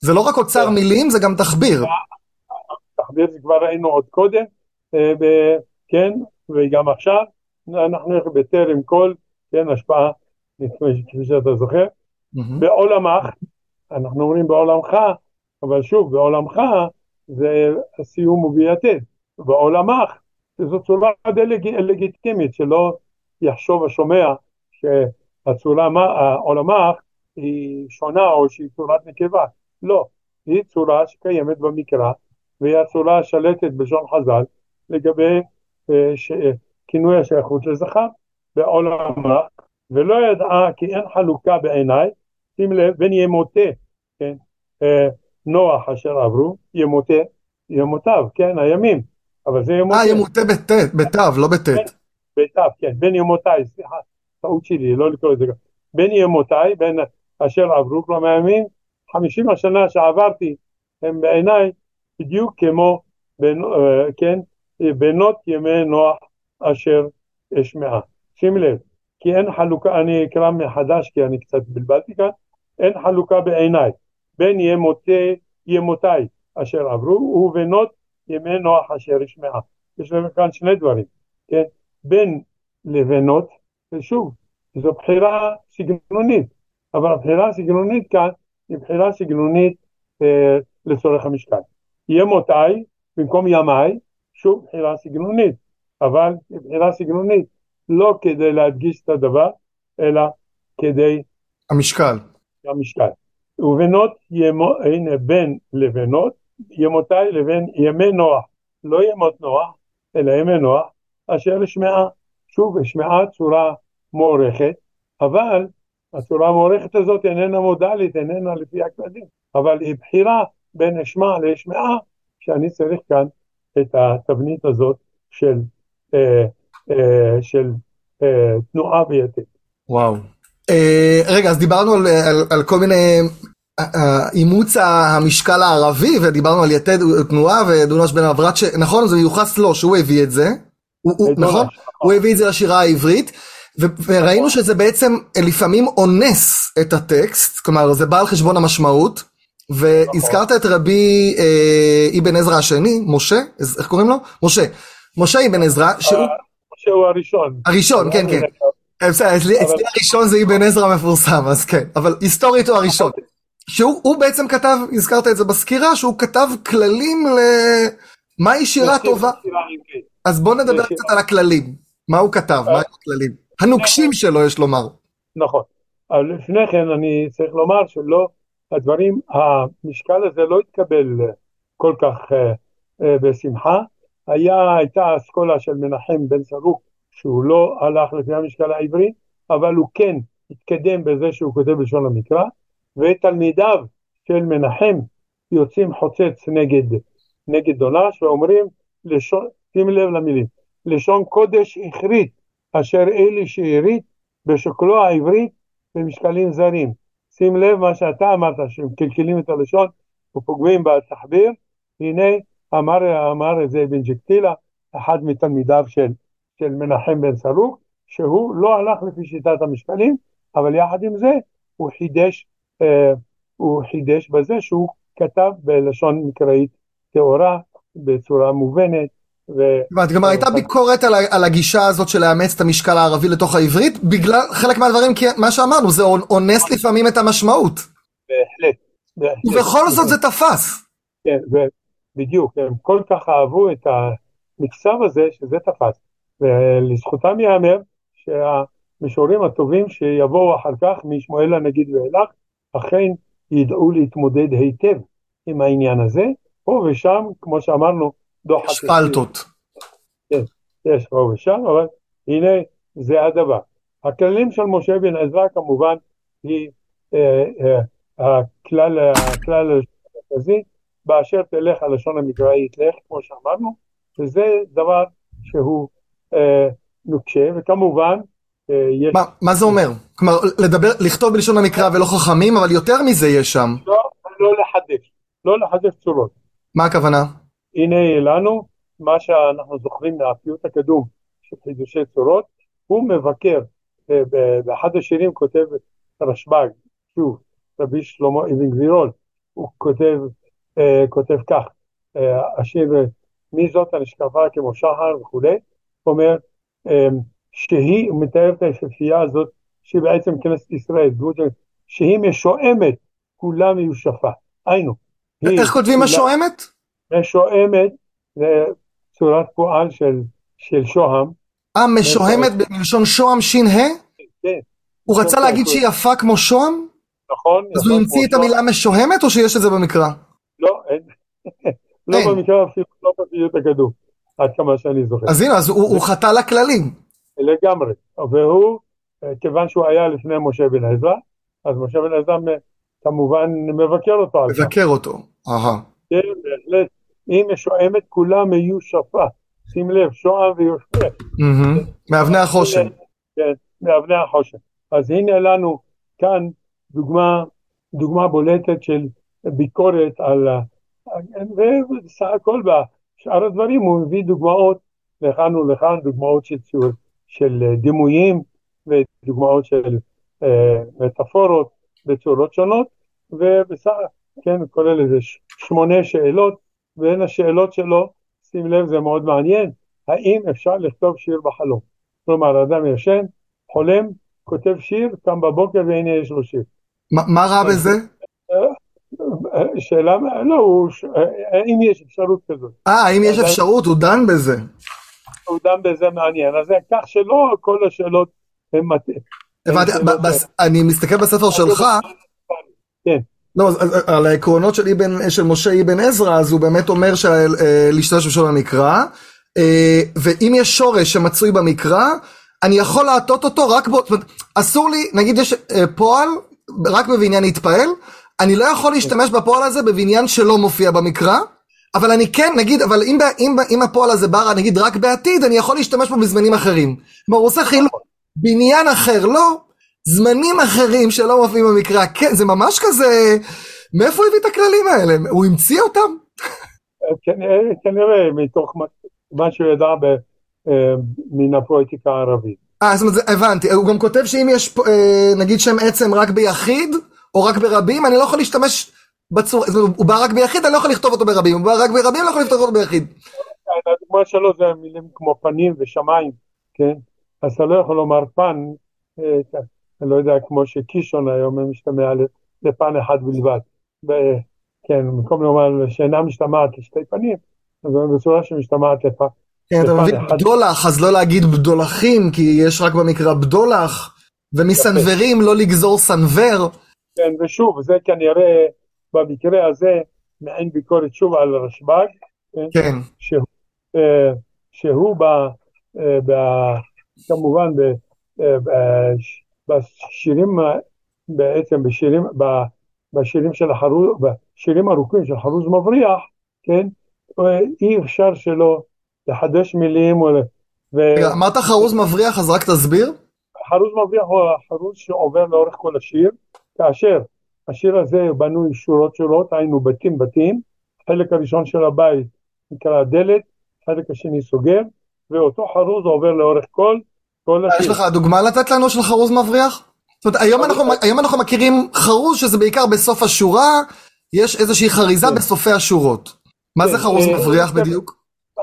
זה לא רק אוצר מילים, זה גם תחביר. תחביר זה כבר ראינו עוד קודם, כן, וגם עכשיו. אנחנו הולכים בטרם כל, כן, השפעה, כפי שאתה זוכר. בעולמך, אנחנו אומרים בעולמך, אבל שוב, בעולמך זה הסיום וביתד. בעולמך, זו צורה לגיטימית, שלא יחשוב השומע שהצורה העולמך היא שונה או שהיא צורת נקבה. לא, היא צורה שקיימת במקרא, והיא הצורה השלטת בלשון חז"ל, לגבי כינוי השייכות לזכר, בעולמך, ולא ידעה כי אין חלוקה בעיניי, שים לב, בין ימותי, כן? נוח אשר עברו, ימותיו, כן, הימים. אבל זה ימותה. ימותה בתו, לא בתת. בתו, כן, בין ימותיי, סליחה, טעות שלי, לא לקרוא את זה. בין ימותיי, בין אשר עברו, כלומר ימים, 50 השנה שעברתי, הם בעיניי בדיוק כמו, כן, בנות ימי נוח אשר אשמעה. שים לב, כי אין חלוקה, אני אקרא מחדש, כי אני קצת בלבלתי כאן, אין חלוקה בעיניי, בין ימותיי אשר עברו, ובנות, ימי נוח אשר ישמעה. יש לנו כאן שני דברים, כן? בין לבנות, ושוב, זו בחירה סגנונית, אבל הבחירה הסגנונית כאן, היא בחירה סגנונית לצורך המשקל. ימותיי, במקום ימיי, שוב בחירה סגנונית, אבל היא בחירה סגנונית, לא כדי להדגיש את הדבר, אלא כדי... המשקל. ובנות, הנה, בין לבנות, ימותיי לבין ימי נוח, לא ימות נוח, אלא ימי נוח, אשר ישמעה, שוב, ישמעה צורה מוערכת, אבל הצורה המוערכת הזאת איננה מודלית, איננה לפי הכללים, אבל היא בחירה בין ישמע לישמעה, שאני צריך כאן את התבנית הזאת של, של תנועה ויתד. וואו. רגע, אז דיברנו על כל מיני... אימוץ המשקל הערבי, ודיברנו על יתד תנועה ודונש בן לברט, נכון, זה מיוחס לו שהוא הביא את זה, נכון? הוא הביא את זה לשירה העברית, וראינו שזה בעצם לפעמים אונס את הטקסט, כלומר זה בא על חשבון המשמעות, והזכרת את רבי אבן עזרא השני, משה, איך קוראים לו? משה, משה אבן עזרא, שהוא הראשון. הראשון, כן, כן. אצלי הראשון זה אבן עזרא מפורסם, אז כן, אבל היסטורית הוא הראשון. שהוא בעצם כתב, הזכרת את זה בסקירה, שהוא כתב כללים למהי שירה טובה. אז בוא נדבר קצת על הכללים. מה הוא כתב, מה הכללים? הנוקשים שלו, יש לומר. נכון. אבל לפני כן אני צריך לומר שלא, הדברים, המשקל הזה לא התקבל כל כך בשמחה. הייתה אסכולה של מנחם בן סרוק, שהוא לא הלך לפי המשקל העברי, אבל הוא כן התקדם בזה שהוא כותב בלשון המקרא, ותלמידיו של מנחם יוצאים חוצץ נגד דונש, ואומרים, שים לב למילים, לשון קודש הכרית, אשר אלי שהרית בשוקלו העברית במשקלים זרים. שים לב מה שאתה אמרת, שקלקלים את הלשון ופוגעים בתחביר, הנה אמר את זה בן ג'קטילה, אחד מתלמידיו של מנחם בן סרוק, שהוא לא הלך לפי שיטת המשקלים, אבל יחד עם זה הוא חידש בזה שהוא כתב בלשון מקראית תאורה בצורה מובנת. גם הייתה ביקורת על הגישה הזאת של לאמץ את המשקל הערבי לתוך העברית, בגלל חלק מהדברים, כי מה שאמרנו, זה אונס לפעמים את המשמעות. בהחלט. ובכל זאת זה תפס. כן, בדיוק, הם כל כך אהבו את המקצב הזה שזה תפס. ולזכותם יאמר שהמשוררים הטובים שיבואו אחר כך משמואל הנגיד ואילך, אכן ידעו להתמודד היטב עם העניין הזה, פה ושם, כמו שאמרנו, דוחק. יש פלטות. כן, יש פה ושם, אבל הנה זה הדבר. הכללים של משה אבן עזרא כמובן, היא הכלל הזה, באשר תלך הלשון המקראית לך, כמו שאמרנו, וזה דבר שהוא נוקשה, וכמובן... מה זה אומר? כלומר, לכתוב בלשון המקרא ולא חכמים, אבל יותר מזה יש שם. לא לחדש צורות. מה הכוונה? הנה לנו, מה שאנחנו זוכרים מהפיוט הקדום של חידושי צורות, הוא מבקר, באחד השירים כותב רשב"ג, שוב, רבי שלמה אבן גבירול, הוא כותב כך, השיר מי זאת הנשקפה כמו שחר וכו', אומר שהיא מתארת השפייה הזאת, שבעצם כנסת ישראל, שהיא משועמת, כולם יהיו שפה, היינו. איך כותבים משועמת? משועמת, זה צורת פועל של שוהם. משועמת בלשון שוהם ש"ה? כן. הוא רצה להגיד שהיא יפה כמו שוהם? נכון. אז הוא המציא את המילה משועמת, או שיש את זה במקרא? לא, לא במקרה אפילו, לא פשוט הקדום, עד כמה שאני זוכר. אז הנה, אז הוא חטא לכללים. לגמרי, והוא, כיוון שהוא היה לפני משה אבן עזרא, אז משה אבן עזרא כמובן מבקר אותו. מבקר אותו, אהה. כן, בהחלט, אם משועמת כולם יהיו שפה, שים לב, שועה ויושפה. מאבני החושן. כן, מאבני החושן. אז הנה לנו כאן דוגמה בולטת של ביקורת על ובסך הכל בשאר הדברים הוא מביא דוגמאות לכאן ולכאן, דוגמאות של דימויים ודוגמאות של מטאפורות בצורות שונות, ובסך, כן, כולל איזה 8 שאלות, והן השאלות שלו, שים לב, זה מאוד מעניין, האם אפשר לכתוב שיר בחלום? כלומר, אדם ישן, חולם, כותב שיר, קם בבוקר והנה יש לו שיר. מה רע בזה? שאלה, לא, אם יש אפשרות כזאת. אם יש אפשרות, הוא דן בזה. הוא דן בזה מעניין, אז כך שלא כל השאלות הן מתאים. אני מסתכל בספר שלך, לא, על העקרונות של משה אבן עזרא, אז הוא באמת אומר להשתמש בשון המקרא, ואם יש שורש שמצוי במקרא, אני יכול להטות אותו רק בו, אסור לי, נגיד יש פועל, רק בבניין להתפעל, אני לא יכול להשתמש בפועל הזה בבניין שלא מופיע במקרא, אבל אני כן, נגיד, אבל אם הפועל הזה בא, נגיד, רק בעתיד, אני יכול להשתמש בו בזמנים אחרים. כלומר, הוא עושה חילוק, בניין אחר לא, זמנים אחרים שלא מופיעים במקרא, כן, זה ממש כזה, מאיפה הביא את הכללים האלה? הוא המציא אותם? כנראה, מתוך מה שהוא ידע מן הפואטיקה הערבית. זאת אומרת, הבנתי, הוא גם כותב שאם יש, נגיד שם עצם רק ביחיד, או רק ברבים, אני לא יכול להשתמש בצורה, זאת אומרת, הוא בא רק ביחיד, אני לא יכול לכתוב אותו ברבים, הוא בא רק ברבים, אני לא יכול לכתוב אותו ביחיד. הדוגמה שלו זה מילים כמו פנים ושמיים, כן? אז אתה לא יכול לומר פן, אני לא יודע, כמו שקישון היום משתמע לפן אחד בלבד. כן, במקום לומר שאינה משתמעת לשתי פנים, אז זה בצורה שמשתמעת לפן. כן, אתה מבין בדולח, אז לא להגיד בדולחים, כי יש רק במקרא בדולח, ומסנברים לא לגזור סנבר. כן, ושוב, זה כנראה במקרה הזה, מעין ביקורת שוב על רשב"ג, כן. שהוא כמובן בשירים, בעצם בשירים ארוכים של חרוז מבריח, כן, אי אפשר שלא לחדש מילים. אמרת חרוז מבריח, אז רק תסביר. חרוז מבריח הוא החרוז שעובר לאורך כל השיר, כאשר השיר הזה בנוי שורות, היינו בתים, חלק הראשון של הבית נקרא דלת, חלק השני סוגר, ואותו חרוז עובר לאורך כל השיר. יש לך דוגמה לתת לנו של חרוז מבריח? זאת אומרת, היום אנחנו מכירים חרוז שזה בעיקר בסוף השורה, יש איזושהי חריזה בסופי השורות. מה זה חרוז מבריח בדיוק?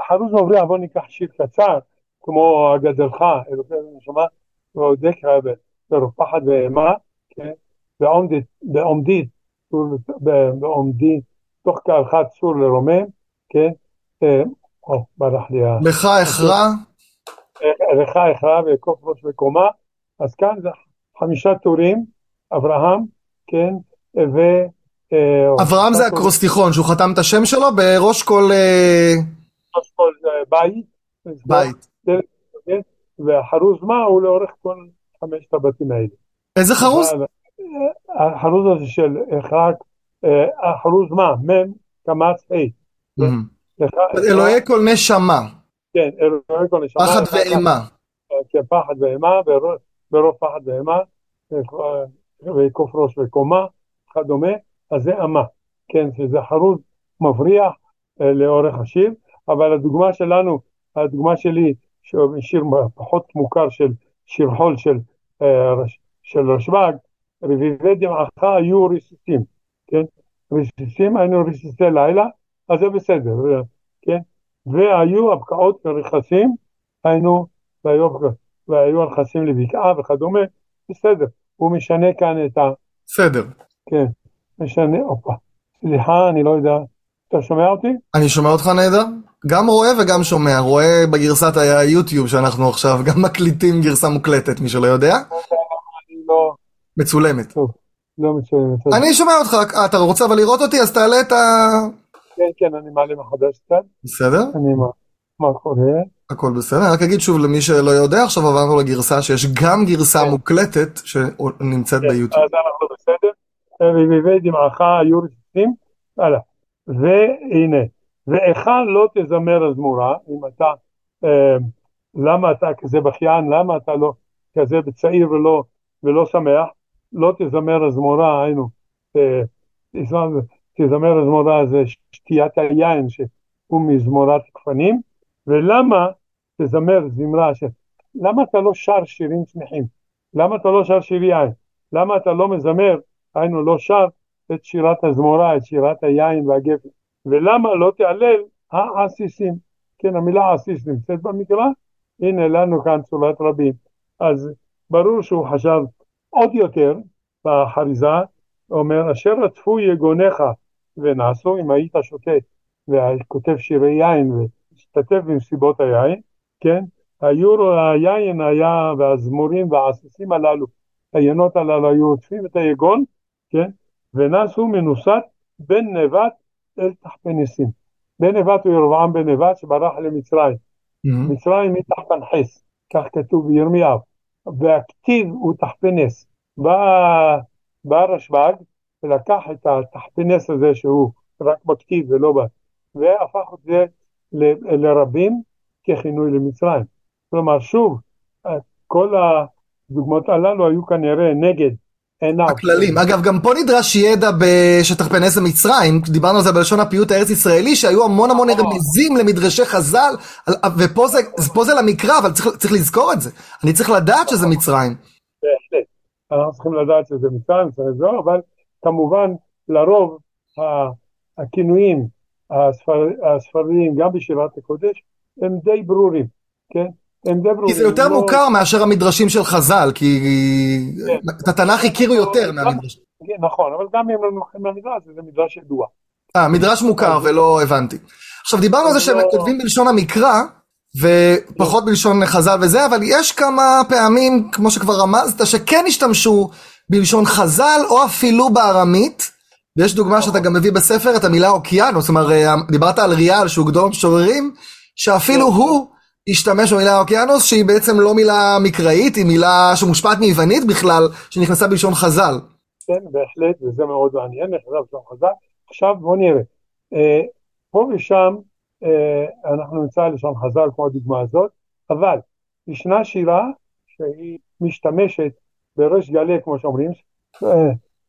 חרוז מבריח, בוא ניקח שיר קצר, כמו הגדלך, אלוקי נשמה, ועודק ברופחת ואימה, בעומדי, תוך קרחה צור לרומם, כן? לך הכרע? לך הכרע ויקוף ראש וקומה, אז כאן זה 5 טורים, אברהם, כן, אברהם זה אקרוסטיכון, שהוא חתם את השם שלו בראש כל... ראש כל בית, והחרוז מה הוא לאורך כל 5 הבתים האלה. איזה חרוז? החרוז הזה של חרק, החרוז מה? מם, כמץ, אי. אלוהי כל נשמה. כן, אלוהי כל נשמה. פחד ואימה. כן, פחד ואימה, ברוב פחד ואימה, וכוף ראש וקומה, וכדומה, אז זה אמה. כן, שזה חרוז מבריח לאורך השיר, אבל הדוגמה שלנו, הדוגמה שלי, שיר פחות מוכר של שיר חול של רשב"ג, רביבי דמעך היו רסיסים, כן? רסיסים, היינו רסיסי לילה, אז זה בסדר, כן? והיו הבקעות ורכסים, והיו הרכסים לבקעה וכדומה, בסדר. הוא משנה כאן את ה... בסדר. כן, משנה, אופה. סליחה, אני לא יודע, אתה שומע אותי? אני שומע אותך נהדר, גם רואה וגם שומע, רואה בגרסת היוטיוב שאנחנו עכשיו גם מקליטים גרסה מוקלטת, מי שלא יודע? אני לא... מצולמת. טוב, לא מצולמת. אני שומע אותך, אתה רוצה אבל לראות אותי, אז תעלה את ה... כן, אני מעלה מחדש קצת. בסדר? אני מה קורה? הכל בסדר, רק אגיד שוב למי שלא יודע, עכשיו עברנו לגרסה שיש גם גרסה מוקלטת שנמצאת ביוטיוב. אז אנחנו בסדר, וביבי דמעך היו רציסים, הלאה. והנה, ואיכה לא תזמר הזמורה, אם אתה, למה אתה כזה בכיין, למה אתה לא כזה בצעיר ולא שמח, לא תזמר הזמורה, היינו, תזמר הזמורה זה שתיית היין, שהוא מזמורת כפנים, ולמה תזמר זמרה, למה אתה לא שר שירים שמחים, למה אתה לא שר שיר יין, למה אתה לא מזמר, היינו לא שר, את שירת הזמורה, את שירת היין והגפן, ולמה לא תעלל העסיסים, כן, המילה עסיס נמצאת במקרא, הנה לנו כאן צורת רבים, אז ברור שהוא חשב עוד יותר בחריזה, אומר, אשר רצפו יגונך ונעשו, אם היית שותה, וכותב שירי יין, ושתתף במסיבות היין, כן, היין היה, והזמורים והעסיסים הללו, היינות הללו היו עוטפים את היגון, כן, ונעשו מנוסת בן נבט אל תחפניסים. בן נבט הוא ירבעם בן נבט שברח למצרים. מצרים היא תחפנחס, כך כתוב בירמיהו. והכתיב הוא תחפנס. בא רשב"ג ולקח את התחפנס הזה שהוא רק בכתיב ולא בא. והפך את זה לרבים ככינוי למצרים. כלומר שוב, כל דוגמאות הללו היו כנראה נגד עיניו. הכללים, אגב גם פה נדרש ידע בשטחפנס מצרים, דיברנו על זה בלשון הפיוט הארץ ישראלי, שהיו המון המון רמיזים למדרשי חז"ל, ופה זה למקרא, אבל צריך לזכור את זה, אני צריך לדעת שזה מצרים. בהחלט, אנחנו צריכים לדעת שזה מצרים, אבל כמובן לרוב הכינויים הספרדיים גם בשירת הקודש הם די ברורים, כן? כי זה יותר מוכר מאשר המדרשים של חז"ל, כי את התנ"ך הכירו יותר מהמדרש. נכון, אבל גם אם לא נוכחים מהמדרש, זה מדרש ידוע. מדרש מוכר ולא הבנתי. עכשיו דיברנו על זה שהם כותבים בלשון המקרא, ופחות בלשון חז"ל וזה, אבל יש כמה פעמים, כמו שכבר רמזת, שכן השתמשו בלשון חז"ל, או אפילו בארמית, ויש דוגמה שאתה גם מביא בספר, את המילה אוקיינוס, זאת אומרת, דיברת על ריאל שהוא גדול משוררים, שאפילו הוא השתמש במילה אוקיינוס, שהיא בעצם לא מילה מקראית, היא מילה שמושפעת מיוונית בכלל, שנכנסה בלשון חז"ל. כן, בהחלט, וזה מאוד מעניין, נכנסה בלשון חז"ל. עכשיו בוא נראה, פה ושם אנחנו נמצא לשון חז"ל כמו הדוגמה הזאת, אבל ישנה שירה שהיא משתמשת בריש גלי, כמו שאומרים,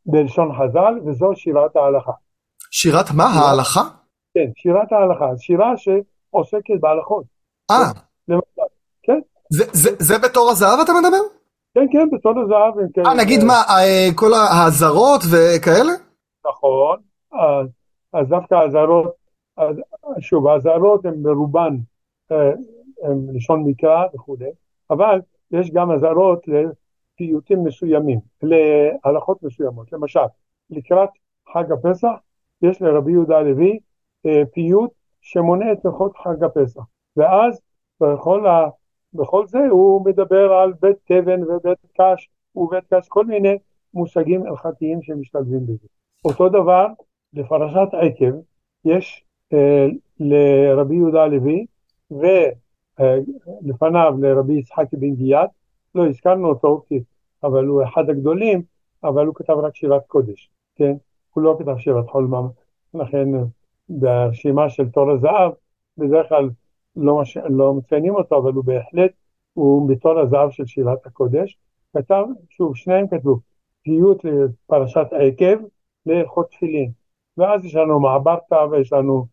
בלשון חז"ל, וזו שירת ההלכה. שירת מה? ההלכה? כן, שירת ההלכה, שירה שעוסקת בהלכות. כן. זה בתור הזהב אתה מדבר? כן, כן, בתור הזהב. נגיד מה, כל ההזרות וכאלה? נכון, אז דווקא ההזרות, שוב, ההזרות הן ברובן, הן לשון מקרא וכו', אבל יש גם הזרות לפיוטים מסוימים, להלכות מסוימות, למשל, לקראת חג הפסח, יש לרבי יהודה הלוי פיוט שמונה את הלכות חג הפסח, ואז בכל זה הוא מדבר על בית תבן ובית קש ובית קש, כל מיני מושגים הלכתיים שמשתלבים בזה. אותו דבר, לפרשת עקב, יש לרבי יהודה הלוי, ולפניו לרבי יסחק בן גבירול, לא הזכרנו אותו, אבל הוא אחד הגדולים, אבל הוא כתב רק שירת קודש, כן? הוא לא כתב שירת חול, לכן ברשימה של תור הזהב, בדרך כלל, לא מציינים אותו, אבל הוא בהחלט, הוא בתור הזהב של שירת הקודש, כתב, שוב, שניהם כתבו, פיוט לפרשת עקב, להלכות תפילין, ואז יש לנו מעברתא, ויש לנו...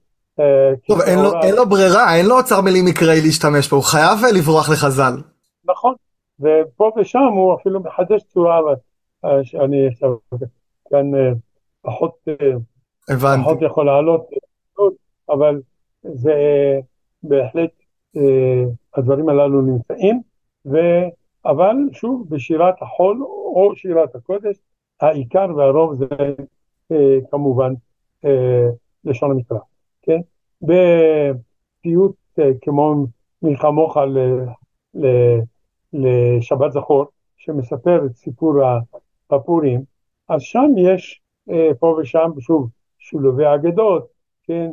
טוב, אין לו ברירה, אין לו אוצר מילים מקראי להשתמש פה, הוא חייב לברוח לחז"ל. נכון, ופה ושם הוא אפילו מחדש צורה, שאני כאן פחות יכול לעלות, אבל זה... בהחלט הדברים הללו נמצאים, אבל שוב בשירת החול או שירת הקודש, העיקר והרוב זה כמובן לשון המקרא, כן? בפיוט כמו מלחמוך לשבת זכור, שמספר את סיפור הפורים, אז שם יש פה ושם שוב שילובי אגדות, כן?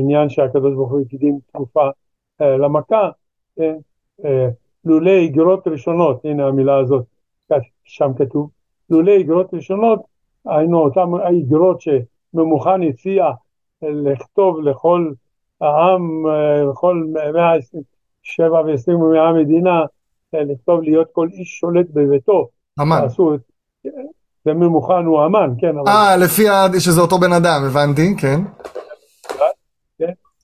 עניין שהקדוש ברוך הוא הקדים תקופה למכה, לולי איגרות ראשונות, הנה המילה הזאת, שם כתוב, לולי איגרות ראשונות, היינו אותם האיגרות שממוכן הציע לכתוב לכל העם, לכל 127 ו-20 מאה מדינה, לכתוב להיות כל איש שולט בביתו. אמן. זה ממוכן הוא אמן, כן. לפי שזה אותו בן אדם, הבנתי, כן.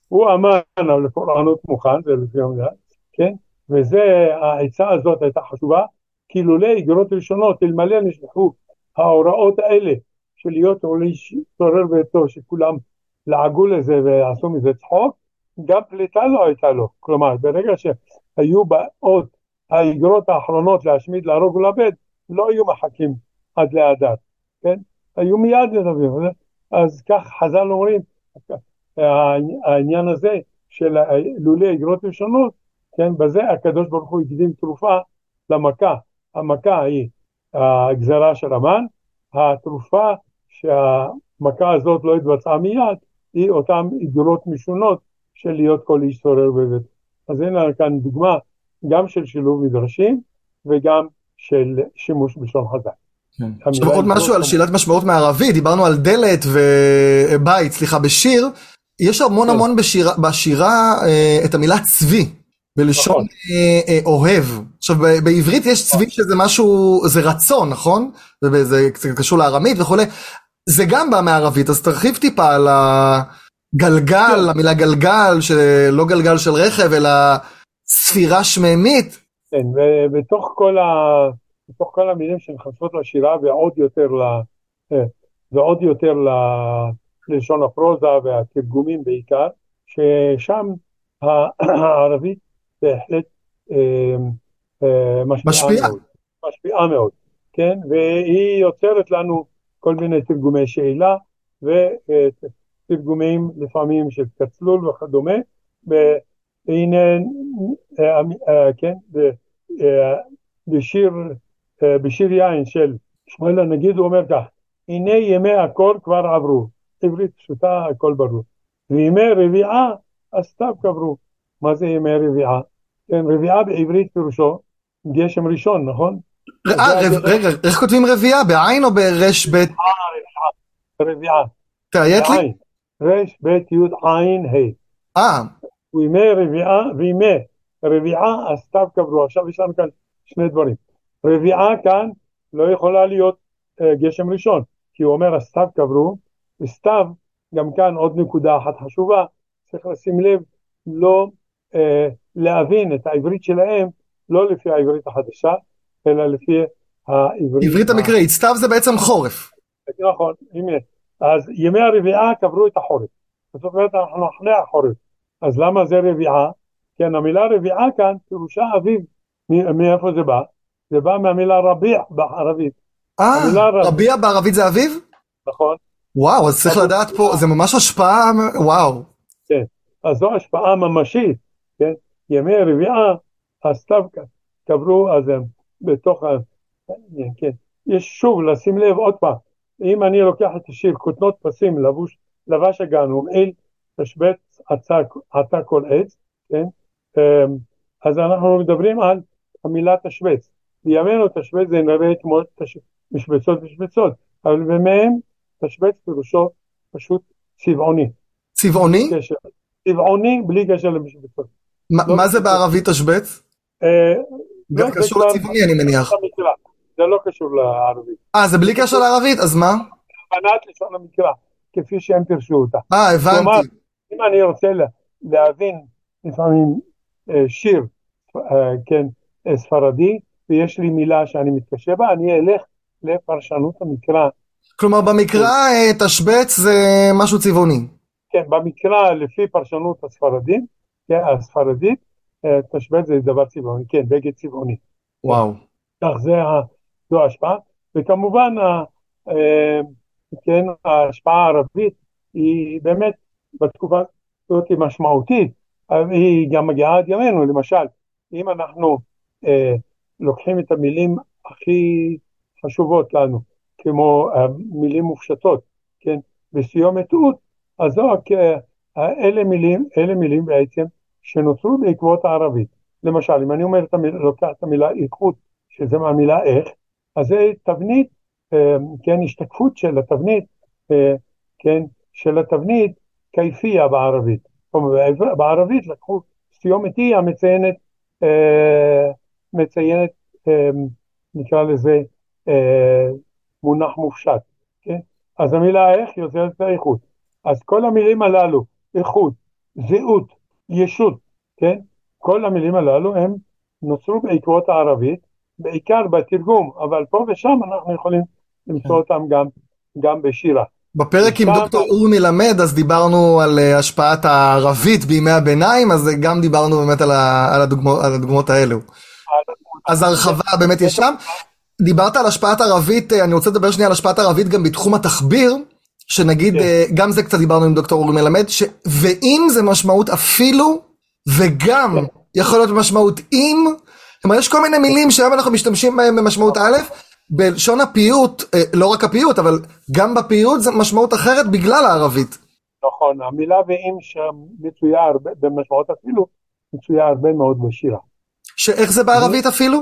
הוא אמן, אבל לפורענות מוכן, זה לפי המדע, כן? וזה, העצה הזאת הייתה חשובה, כי לולא איגרות ראשונות, אלמלא נשלחו ההוראות האלה, של להיות עולה שתורר ביתו, שכולם לעגו לזה ועשו מזה צחוק, גם פליטה לא הייתה לו, כלומר, ברגע שהיו באות האיגרות האחרונות להשמיד, להרוג ולאבד, לא היו מחכים עד להדעת, כן? היו מיד לדבר, אז כך חז"ל אומרים, העניין הזה של לולי איגרות ראשונות, כן, בזה הקדוש ברוך הוא הקדים תרופה למכה. המכה היא הגזרה של המן, התרופה שהמכה הזאת לא התבצעה מיד, היא אותן איגרות משונות של להיות כל איש סורר בבית. אז הנה כאן דוגמה גם של שילוב מדרשים וגם של שימוש בשון חז"ל. עכשיו עוד משהו על שאלת משמעות מערבית, דיברנו על דלת ובית, סליחה, בשיר, יש המון המון בשירה את המילה צבי, בלשון אוהב. עכשיו, בעברית יש צבי שזה משהו, זה רצון, נכון? זה קשור לארמית וכולי. זה גם בא מערבית, אז תרחיב טיפה על הגלגל, המילה גלגל, שלא גלגל של רכב, אלא ספירה שממית. כן, ובתוך כל המילים שמחפשות לשירה, ועוד יותר ללשון הפרוזה והתרגומים בעיקר, ששם הערבית בהחלט משפיעה מאוד, כן? והיא יוצרת לנו כל מיני תרגומי שאלה, ותרגומים לפעמים של קצלול וכדומה, והנה, כן, בשיר יין של שמואל הנגיד, הוא אומר כך, הנה ימי הקור כבר עברו, עברית פשוטה הכל ברור, וימי רביעה הסתיו קברו. מה זה ימי רביעה? כן, רביעה בעברית פירושו גשם ראשון, נכון? רגע, איך כותבים רביעה? בעין או ברש בית? רביעה. תראית לי? רש בית יוד עין ה'. וימי רביעה, וימי רביעה הסתיו קברו. עכשיו יש לנו כאן שני דברים. רביעה כאן לא יכולה להיות גשם ראשון, כי הוא אומר הסתיו קברו, וסתיו, גם כאן עוד נקודה אחת חשובה, צריך לשים לב, לא להבין את העברית שלהם, לא לפי העברית החדשה, אלא לפי העברית... עברית המקראית, סתיו זה בעצם חורף. נכון, הנה. אז ימי הרביעה קברו את החורף. זאת אומרת, אנחנו אחרי החורף. אז למה זה רביעה? כן, המילה רביעה כאן, פירושה אביב. מאיפה זה בא? זה בא מהמילה רביע בערבית. רביע בערבית זה אביב? נכון. וואו, אז צריך לדעת פה, זה ממש השפעה, וואו. כן, אז זו השפעה ממשית, כן, ימי רביעה, הסתיו קברו, אז הם בתוך, כן, יש שוב לשים לב עוד פעם, אם אני לוקח את השיר, כותנות פסים, לבש הגן, ומעיל, תשבץ, עתה כל עץ, כן, אז אנחנו מדברים על המילה תשבץ, בימינו תשבץ זה נראה כמו משבצות, אבל במהם תשבץ פירושו פשוט צבעוני. צבעוני? צבעוני בלי קשר למשבצות. מה זה בערבית תשבץ? גם קשור לצבעוני אני מניח. זה לא קשור לערבית. זה בלי קשר לערבית, אז מה? הבנת לשון המקרא, כפי שהם פרשו אותה. הבנתי. כלומר, אם אני רוצה להבין לפעמים שיר, כן, ספרדי, ויש לי מילה שאני מתקשה בה, אני אלך לפרשנות המקרא. כלומר, במקרא תשבץ זה משהו צבעוני. כן, במקרא, לפי פרשנות הספרדית, תשבץ זה דבר צבעוני, כן, בגד צבעוני. וואו. כך זו ההשפעה, וכמובן, כן, ההשפעה הערבית היא באמת בתקופה הזאת היא משמעותית, היא גם מגיעה עד ימינו, למשל, אם אנחנו לוקחים את המילים הכי חשובות לנו, כמו מילים מופשטות, כן, בסיום התאות, אז אלה מילים בעצם שנוצרו בעקבות הערבית. למשל, אם אני אומר, לוקח את המילה איכות, שזה מהמילה איך, אז זה תבנית, כן, השתקפות של התבנית, כן, של התבנית כיפייה בערבית. כלומר, בערבית לקחו סיום התיא מציינת, נקרא לזה, מונח מופשט, כן? אז המילה איך יוצרת את האיכות. אז כל המילים הללו, איכות, זהות, ישות, כן? כל המילים הללו הם נוצרו בעקבות הערבית, בעיקר בתרגום, אבל פה ושם אנחנו יכולים למצוא אותם גם בשירה. בפרק עם דוקטור אורני למד, אז דיברנו על השפעת הערבית בימי הביניים, אז גם דיברנו באמת על הדוגמות האלו. אז הרחבה באמת יש שם. דיברת על השפעת ערבית, אני רוצה לדבר שנייה על השפעת ערבית גם בתחום התחביר, שנגיד, גם זה קצת דיברנו עם דוקטור אורי מלמד, ואם זה משמעות אפילו, וגם יכול להיות משמעות אם, כלומר יש כל מיני מילים שהיום אנחנו משתמשים בהם במשמעות א', בלשון הפיוט, לא רק הפיוט, אבל גם בפיוט זה משמעות אחרת בגלל הערבית. נכון, המילה ואם שמצויה הרבה, במשמעות אפילו, מצויה הרבה מאוד בשירה. שאיך זה בערבית אפילו?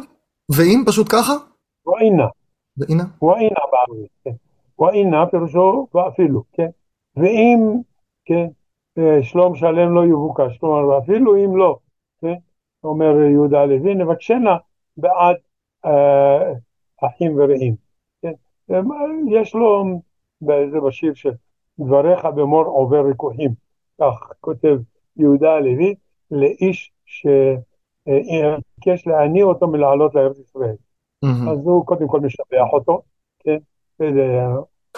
ואם פשוט ככה? ואינה בערבית, כן. ואינה פירושו ואפילו, כן. ואם, כן, שלום שלם לא יבוקש, כלומר, ואפילו אם לא, כן. אומר יהודה הלוי, נבקשנה בעד אחים ורעים. כן? יש לו באיזה בשיר של דבריך במור עובר ריקוחים, כך כותב יהודה הלוי לאיש שביקש להניע אותו מלעלות לארץ ישראל. Mm-hmm. אז הוא קודם כל משבח אותו, כן?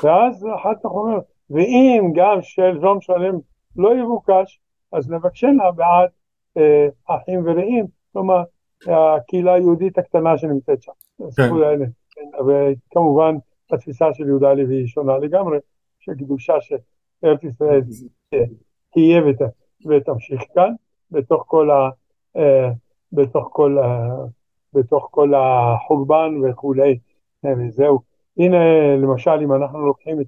ואז אחר כך אומר, ואם גם של זום שלם לא יבוקש, אז נבקשנה בעד אחים ורעים, כלומר, הקהילה היהודית הקטנה שנמצאת שם. כן. וכמובן, התפיסה של יהודה הלוי היא שונה לגמרי, שקדושה של ארץ ישראל תהיה ותמשיך כאן, בתוך כל החורבן וכולי. זהו. הנה, למשל, אם אנחנו לוקחים את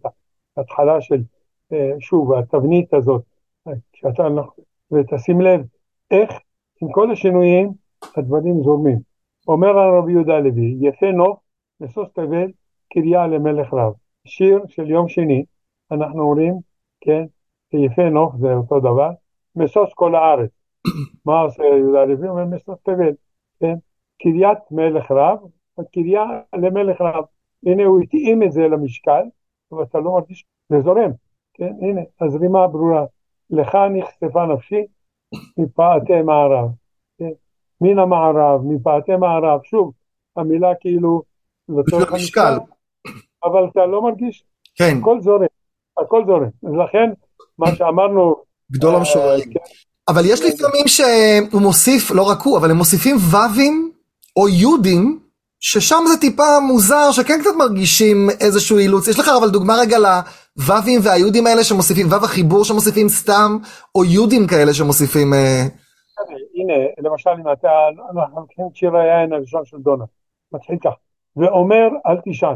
ההתחלה של, שוב, התבנית הזאת, ותשים לב, איך עם כל השינויים הדברים זורמים. אומר הרב יהודה הלוי, יפה נוף לסוס תבל קריה למלך רב. שיר של יום שני, אנחנו אומרים, כן, יפה נוף זה אותו דבר, מסוס כל הארץ. מה עושה יהודה הלוי? אומר מסוס תבל, כן, קריית מלך רב, קריה למלך רב. הנה הוא התאים את זה למשקל, אבל אתה לא מרגיש, זה זורם, כן, הנה, הזרימה ברורה. לך נחשפה נפשי, מפאתי מערב, מן המערב, מפאתי מערב, שוב, המילה כאילו, אבל אתה לא מרגיש, הכל זורם, הכל זורם, לכן, מה שאמרנו, גדול המשוררים, אבל יש לפעמים שהוא מוסיף, לא רק הוא, אבל הם מוסיפים ווים, או יודים, ששם זה טיפה מוזר, שכן קצת מרגישים איזשהו אילוץ, יש לך אבל דוגמה רגע לווים והיודים האלה שמוסיפים, וו החיבור שמוסיפים סתם, או יודים כאלה שמוסיפים... הנה, למשל, אם אתה, אנחנו לוקחים את שיר היין הראשון של דונש, מתחיל כך, ואומר אל תישן,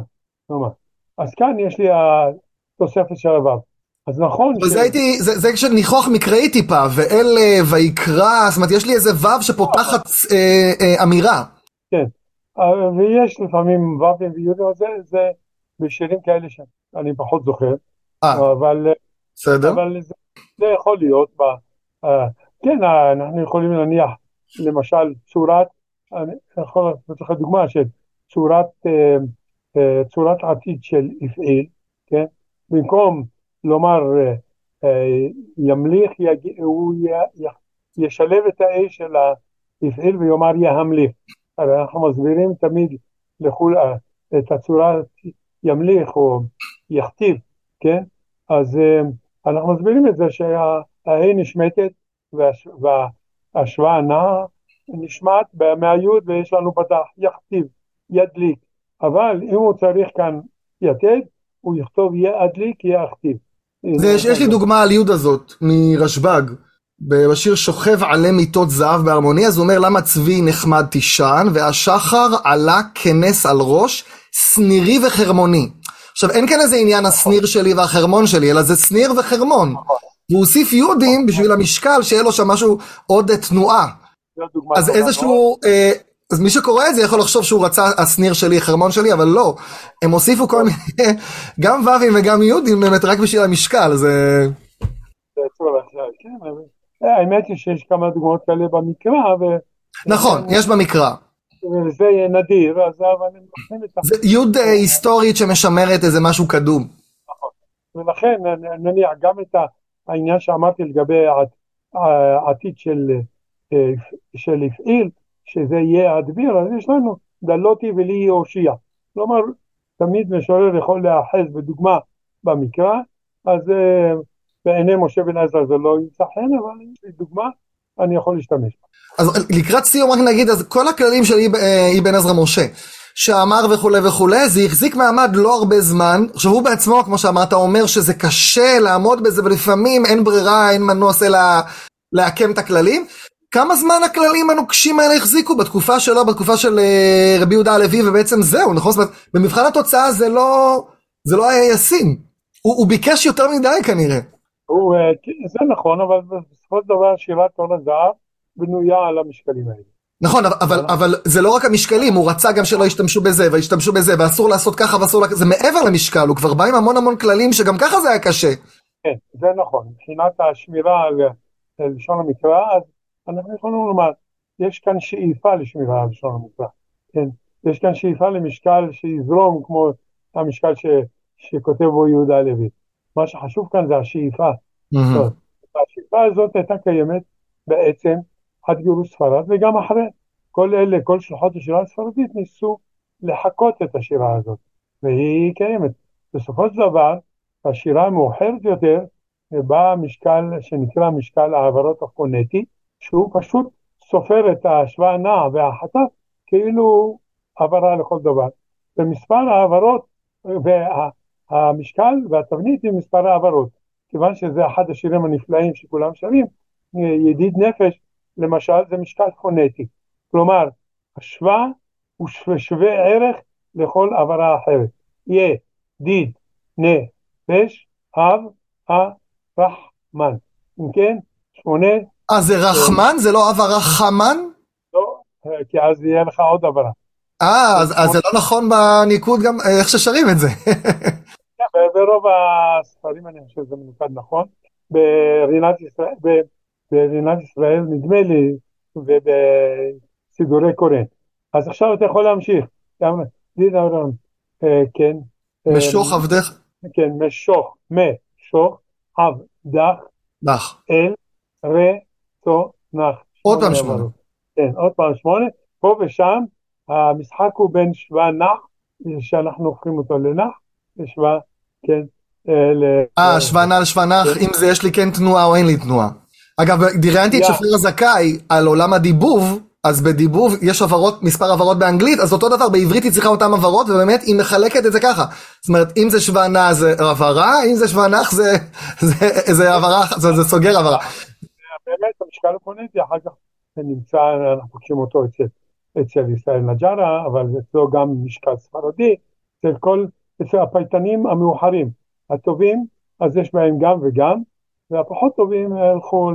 נאמר, אז כאן יש לי התוספת של הוו, אז נכון... זה כשניחוח מקראי טיפה, ואל ויקרא, זאת אומרת, יש לי איזה וו שפותחת אמירה. כן. ויש לפעמים ווים ויודים, זה בשירים כאלה שאני פחות זוכר, אבל זה יכול להיות, כן, אנחנו יכולים להניח, למשל, צורת, אני יכול לתת לך דוגמה של צורת עתיד של יפעיל, כן? במקום לומר, ימליך, הוא ישלב את האש של היפעיל ויאמר יהמליך. הרי אנחנו מסבירים תמיד לכול את הצורת ימליך או יכתיב, כן? אז אנחנו מסבירים את זה שההיא נשמטת וההשוואה נעה נשמעת מהיוד ויש לנו פתח יכתיב, ידליק, אבל אם הוא צריך כאן יתד, הוא יכתוב ידליק, יכתיב. יש לי דוגמה על יוד הזאת מרשב"ג. בשיר שוכב עלה מיטות זהב בהרמוני, אז הוא אומר למה צבי נחמד תישן, והשחר עלה כנס על ראש, סנירי וחרמוני. עכשיו אין כאן איזה עניין הסניר שלי והחרמון שלי, אלא זה סניר וחרמון. והוא הוסיף יודים בשביל המשקל, שיהיה לו שם משהו עוד תנועה. אז איזשהו, אז מי שקורא את זה יכול לחשוב שהוא רצה הסניר שלי, חרמון שלי, אבל לא. הם הוסיפו כל מיני, גם ווים וגם יודים, באמת רק בשביל המשקל, זה... האמת היא שיש כמה דוגמאות כאלה במקרא. נכון, יש במקרא. וזה נדיר, אז אני מבחין את זה. יוד היסטורית שמשמרת איזה משהו קדום. נכון, ולכן נניח גם את העניין שאמרתי לגבי העתיד של יפעיל, שזה יהיה הדביר, אז יש לנו דלותי ולי אושיע. כלומר, תמיד משורר יכול להאחז בדוגמה במקרא, אז... בעיני משה אבן עזרא זה לא ימצא חן, אבל לדוגמה אני יכול להשתמש. אז לקראת סיום רק נגיד, אז כל הכללים של אבן עזרא משה, שאמר וכולי וכולי, זה החזיק מעמד לא הרבה זמן, עכשיו הוא בעצמו, כמו שאמרת, אומר שזה קשה לעמוד בזה, ולפעמים אין ברירה, אין מנוס אלא להקם את הכללים. כמה זמן הכללים הנוקשים האלה החזיקו בתקופה שלו, בתקופה של רבי יהודה הלוי, ובעצם זהו, נכון? זאת אומרת, במבחן התוצאה זה לא היה ישים. הוא ביקש יותר מדי כנראה. זה נכון, אבל בסופו של דבר שירת תור הזהב בנויה על המשקלים האלה. נכון, אבל זה לא רק המשקלים, הוא רצה גם שלא ישתמשו בזה, והשתמשו בזה, ואסור לעשות ככה, זה מעבר למשקל, הוא כבר בא עם המון המון כללים, שגם ככה זה היה קשה. כן, זה נכון, מבחינת השמירה על לשון המקרא, אז אנחנו יכולים לומר, יש כאן שאיפה לשמירה על לשון המקרא, כן? יש כאן שאיפה למשקל שיזרום כמו המשקל שכותב בו יהודה הלוי. מה שחשוב כאן זה השאיפה. השאיפה הזאת הייתה קיימת בעצם עד גירוש ספרד וגם אחרי. כל אלה, כל שלוחות השירה הספרדית ניסו לחקות את השירה הזאת, והיא קיימת. בסופו של דבר, השירה המאוחרת יותר, בא משקל שנקרא משקל העברות הפונטי, שהוא פשוט סופר את ההשוואה הנעה והחטף, כאילו עברה לכל דבר. ומספר העברות, והמשקל והתבנית היא מספר העברות, כיוון שזה אחד השירים הנפלאים שכולם שרים, ידיד נפש, למשל זה משקל פונטי, כלומר, השוואה הוא שווה ערך לכל עברה אחרת. ידיד נפש אב הרחמן. אם כן, 8. אז זה רחמן? זה לא אב הרחמן? לא, כי אז יהיה לך עוד עברה. אז זה לא נכון בניקוד גם איך ששרים את זה. ברוב הספרים אני חושב שזה מנוקד נכון. ברינת ישראל נדמה לי, ובסידורי קורן. אז עכשיו אתה יכול להמשיך. כן. משוך עבדך. כן, משוך, עבדך, אל, רצונך. עוד פעם 8. כן, עוד פעם 8. פה ושם, המשחק הוא בין שווה נח, שאנחנו הופכים אותו לנח, לשווה, כן. שווה נח, שווה נח, אם זה יש לי כן תנועה או אין לי תנועה. אגב, דריינתי את שפריר הזכאי על עולם הדיבוב, אז בדיבוב יש עברות, מספר עברות באנגלית, אז אותו דבר, בעברית היא צריכה אותם עברות, ובאמת היא מחלקת את זה ככה. זאת אומרת, אם זה שווה נח זה עברה, אם זה שווה נח זה עברה, זה סוגר עברה. באמת, המשקל הפונטי, אחר כך נמצא, אנחנו פוגשים אותו אצל ישראל נג'ארה, אבל אצלו גם משקל ספרדי, אצל הפייטנים המאוחרים, הטובים, אז יש בהם גם וגם, והפחות טובים הלכו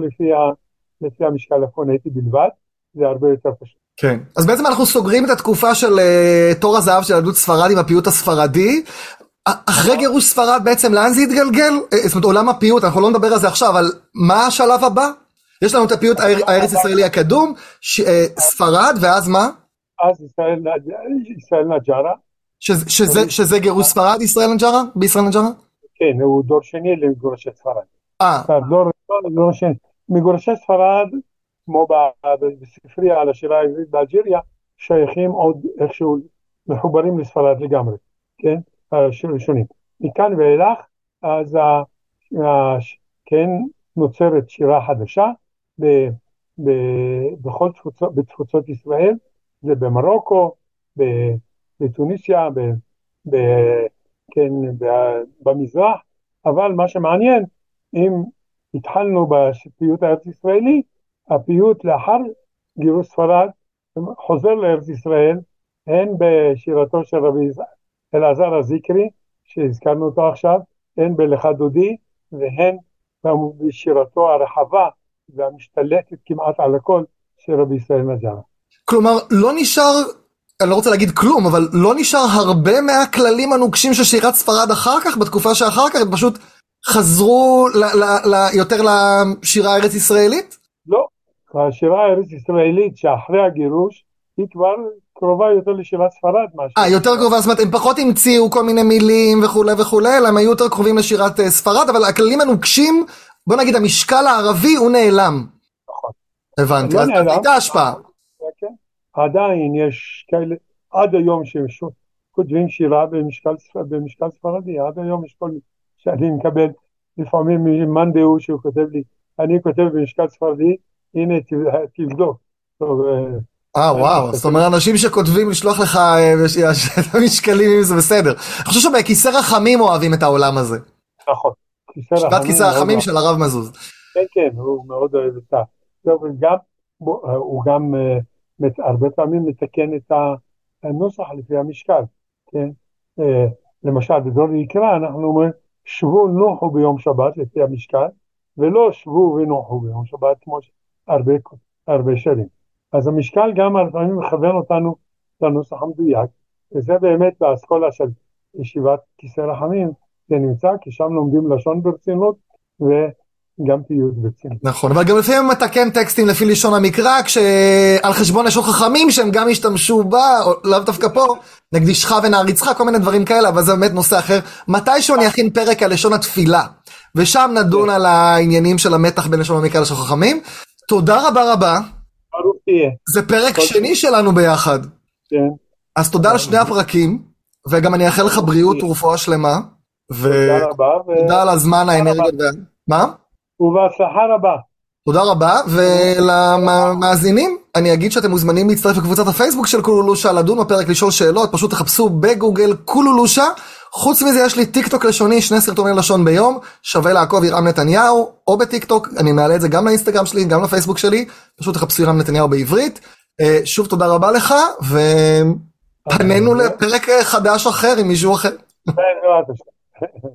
לפי המשקל הפונטי בלבד, זה הרבה יותר פשוט. כן, אז בעצם אנחנו סוגרים את התקופה של תור הזהב של יהדות ספרד עם הפיוט הספרדי, אחרי גירוש ספרד בעצם לאן זה התגלגל? זאת אומרת עולם הפיוט, אנחנו לא נדבר על זה עכשיו, אבל מה השלב הבא? יש לנו את הפיוט הארץ ישראלי הקדום, ספרד, ואז מה? אז ישראל נג'ארה. שזה גירוש ספרד, ישראל נג'ארה? בישראל נג'ארה? כן, הוא דור שני למגורשי ספרד. דור ראשון, מגורשי ספרד, כמו בספרייה על השירה העברית באלג'יריה, שייכים עוד איכשהו מחוברים לספרד לגמרי, כן? שונים. מכאן ואילך, אז כן, נוצרת שירה חדשה, בכל בתפוצות ישראל, זה במרוקו, בתוניסיה, כן, במזרח, אבל מה שמעניין, אם התחלנו בפיוט הארץ ישראלי, הפיוט לאחר גירוש ספרד חוזר לארץ ישראל, הן בשירתו של רבי אלעזר אזכרי, שהזכרנו אותו עכשיו, הן בלך דודי, והן בשירתו הרחבה והמשתלטת כמעט על הכל של רבי ישראל נג'ארה. כלומר, לא נשאר, אני לא רוצה להגיד כלום, אבל לא נשאר הרבה מהכללים הנוגשים של שירת ספרד אחר כך, בתקופה שאחר כך, הם פשוט חזרו יותר לשירה הארץ ישראלית? לא, השירה הארץ ישראלית שאחרי הגירוש, היא כבר קרובה יותר לשירת ספרד. יותר קרובה, זאת אומרת, הם פחות המציאו כל מיני מילים וכו' וכו', אלא הם היו יותר קרובים לשירת ספרד, אבל הכללים הנוגשים, בוא נגיד, המשקל הערבי הוא נעלם. נכון. הבנתי, אז הייתה השפעה. עדיין יש כאלה, עד היום שכותבים שירה במשקל ספרדי, עד היום יש כל מיני. שאני מקבל לפעמים ממאן דהו שהוא כותב לי, אני כותב במשקל ספרדי, הנה תבדוק. וואו, זאת אומרת, אנשים שכותבים לשלוח לך משקלים אם זה בסדר. אני חושב שבכיסא רחמים אוהבים את העולם הזה. נכון. כיסא רחמים של הרב מזוז. כן, הוא מאוד אוהב את זה. הוא גם הרבה פעמים מתקן את הנוסח לפי המשקל. למשל, בדור יקרא, אנחנו אומרים, שבו נוחו ביום שבת, לפי המשקל, ולא שבו ונוחו ביום שבת, כמו הרבה שרים. אז המשקל גם הרפעמים מכוון אותנו לנוסח המדויק, וזה באמת באסכולה של ישיבת כיסא רחמים, זה נמצא, כי שם לומדים לשון ברצינות, גם פיוט בצין. נכון, אבל גם לפעמים מתקן טקסטים לפי לישון המקרא, כשעל חשבון לשון חכמים שהם גם השתמשו בה, או לאו דווקא פה, נקדישך ונעריצך, כל מיני דברים כאלה, אבל זה באמת נושא אחר. מתישהו אני אכין פרק על לשון התפילה, ושם נדון על העניינים של המתח בין לשון המקרא לשון חכמים. תודה רבה רבה. ברוך תהיה. זה פרק שני שלנו ביחד. כן. אז תודה על שני הפרקים, וגם אני אאחל לך בריאות ורפואה שלמה. תודה רבה. תודה על הזמן, האנרגיה. מה? ובהצלחה רבה. תודה רבה, ולמאזינים, אני אגיד שאתם מוזמנים להצטרף לקבוצת הפייסבוק של קולולושה, לדון בפרק, לשאול שאלות, פשוט תחפשו בגוגל קולולושה. חוץ מזה יש לי טיקטוק לשוני, 2 סרטוני לשון ביום, שווה לעקוב ירעם נתניהו, או בטיקטוק, אני מעלה את זה גם לאינסטגרם שלי, גם לפייסבוק שלי, פשוט תחפשו ירעם נתניהו בעברית. שוב תודה רבה לך, ופנינו לפרק חדש אחר עם מישהו אחר.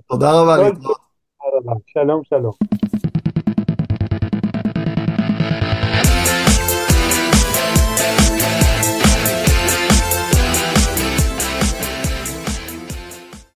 תודה רבה. שלום שלום.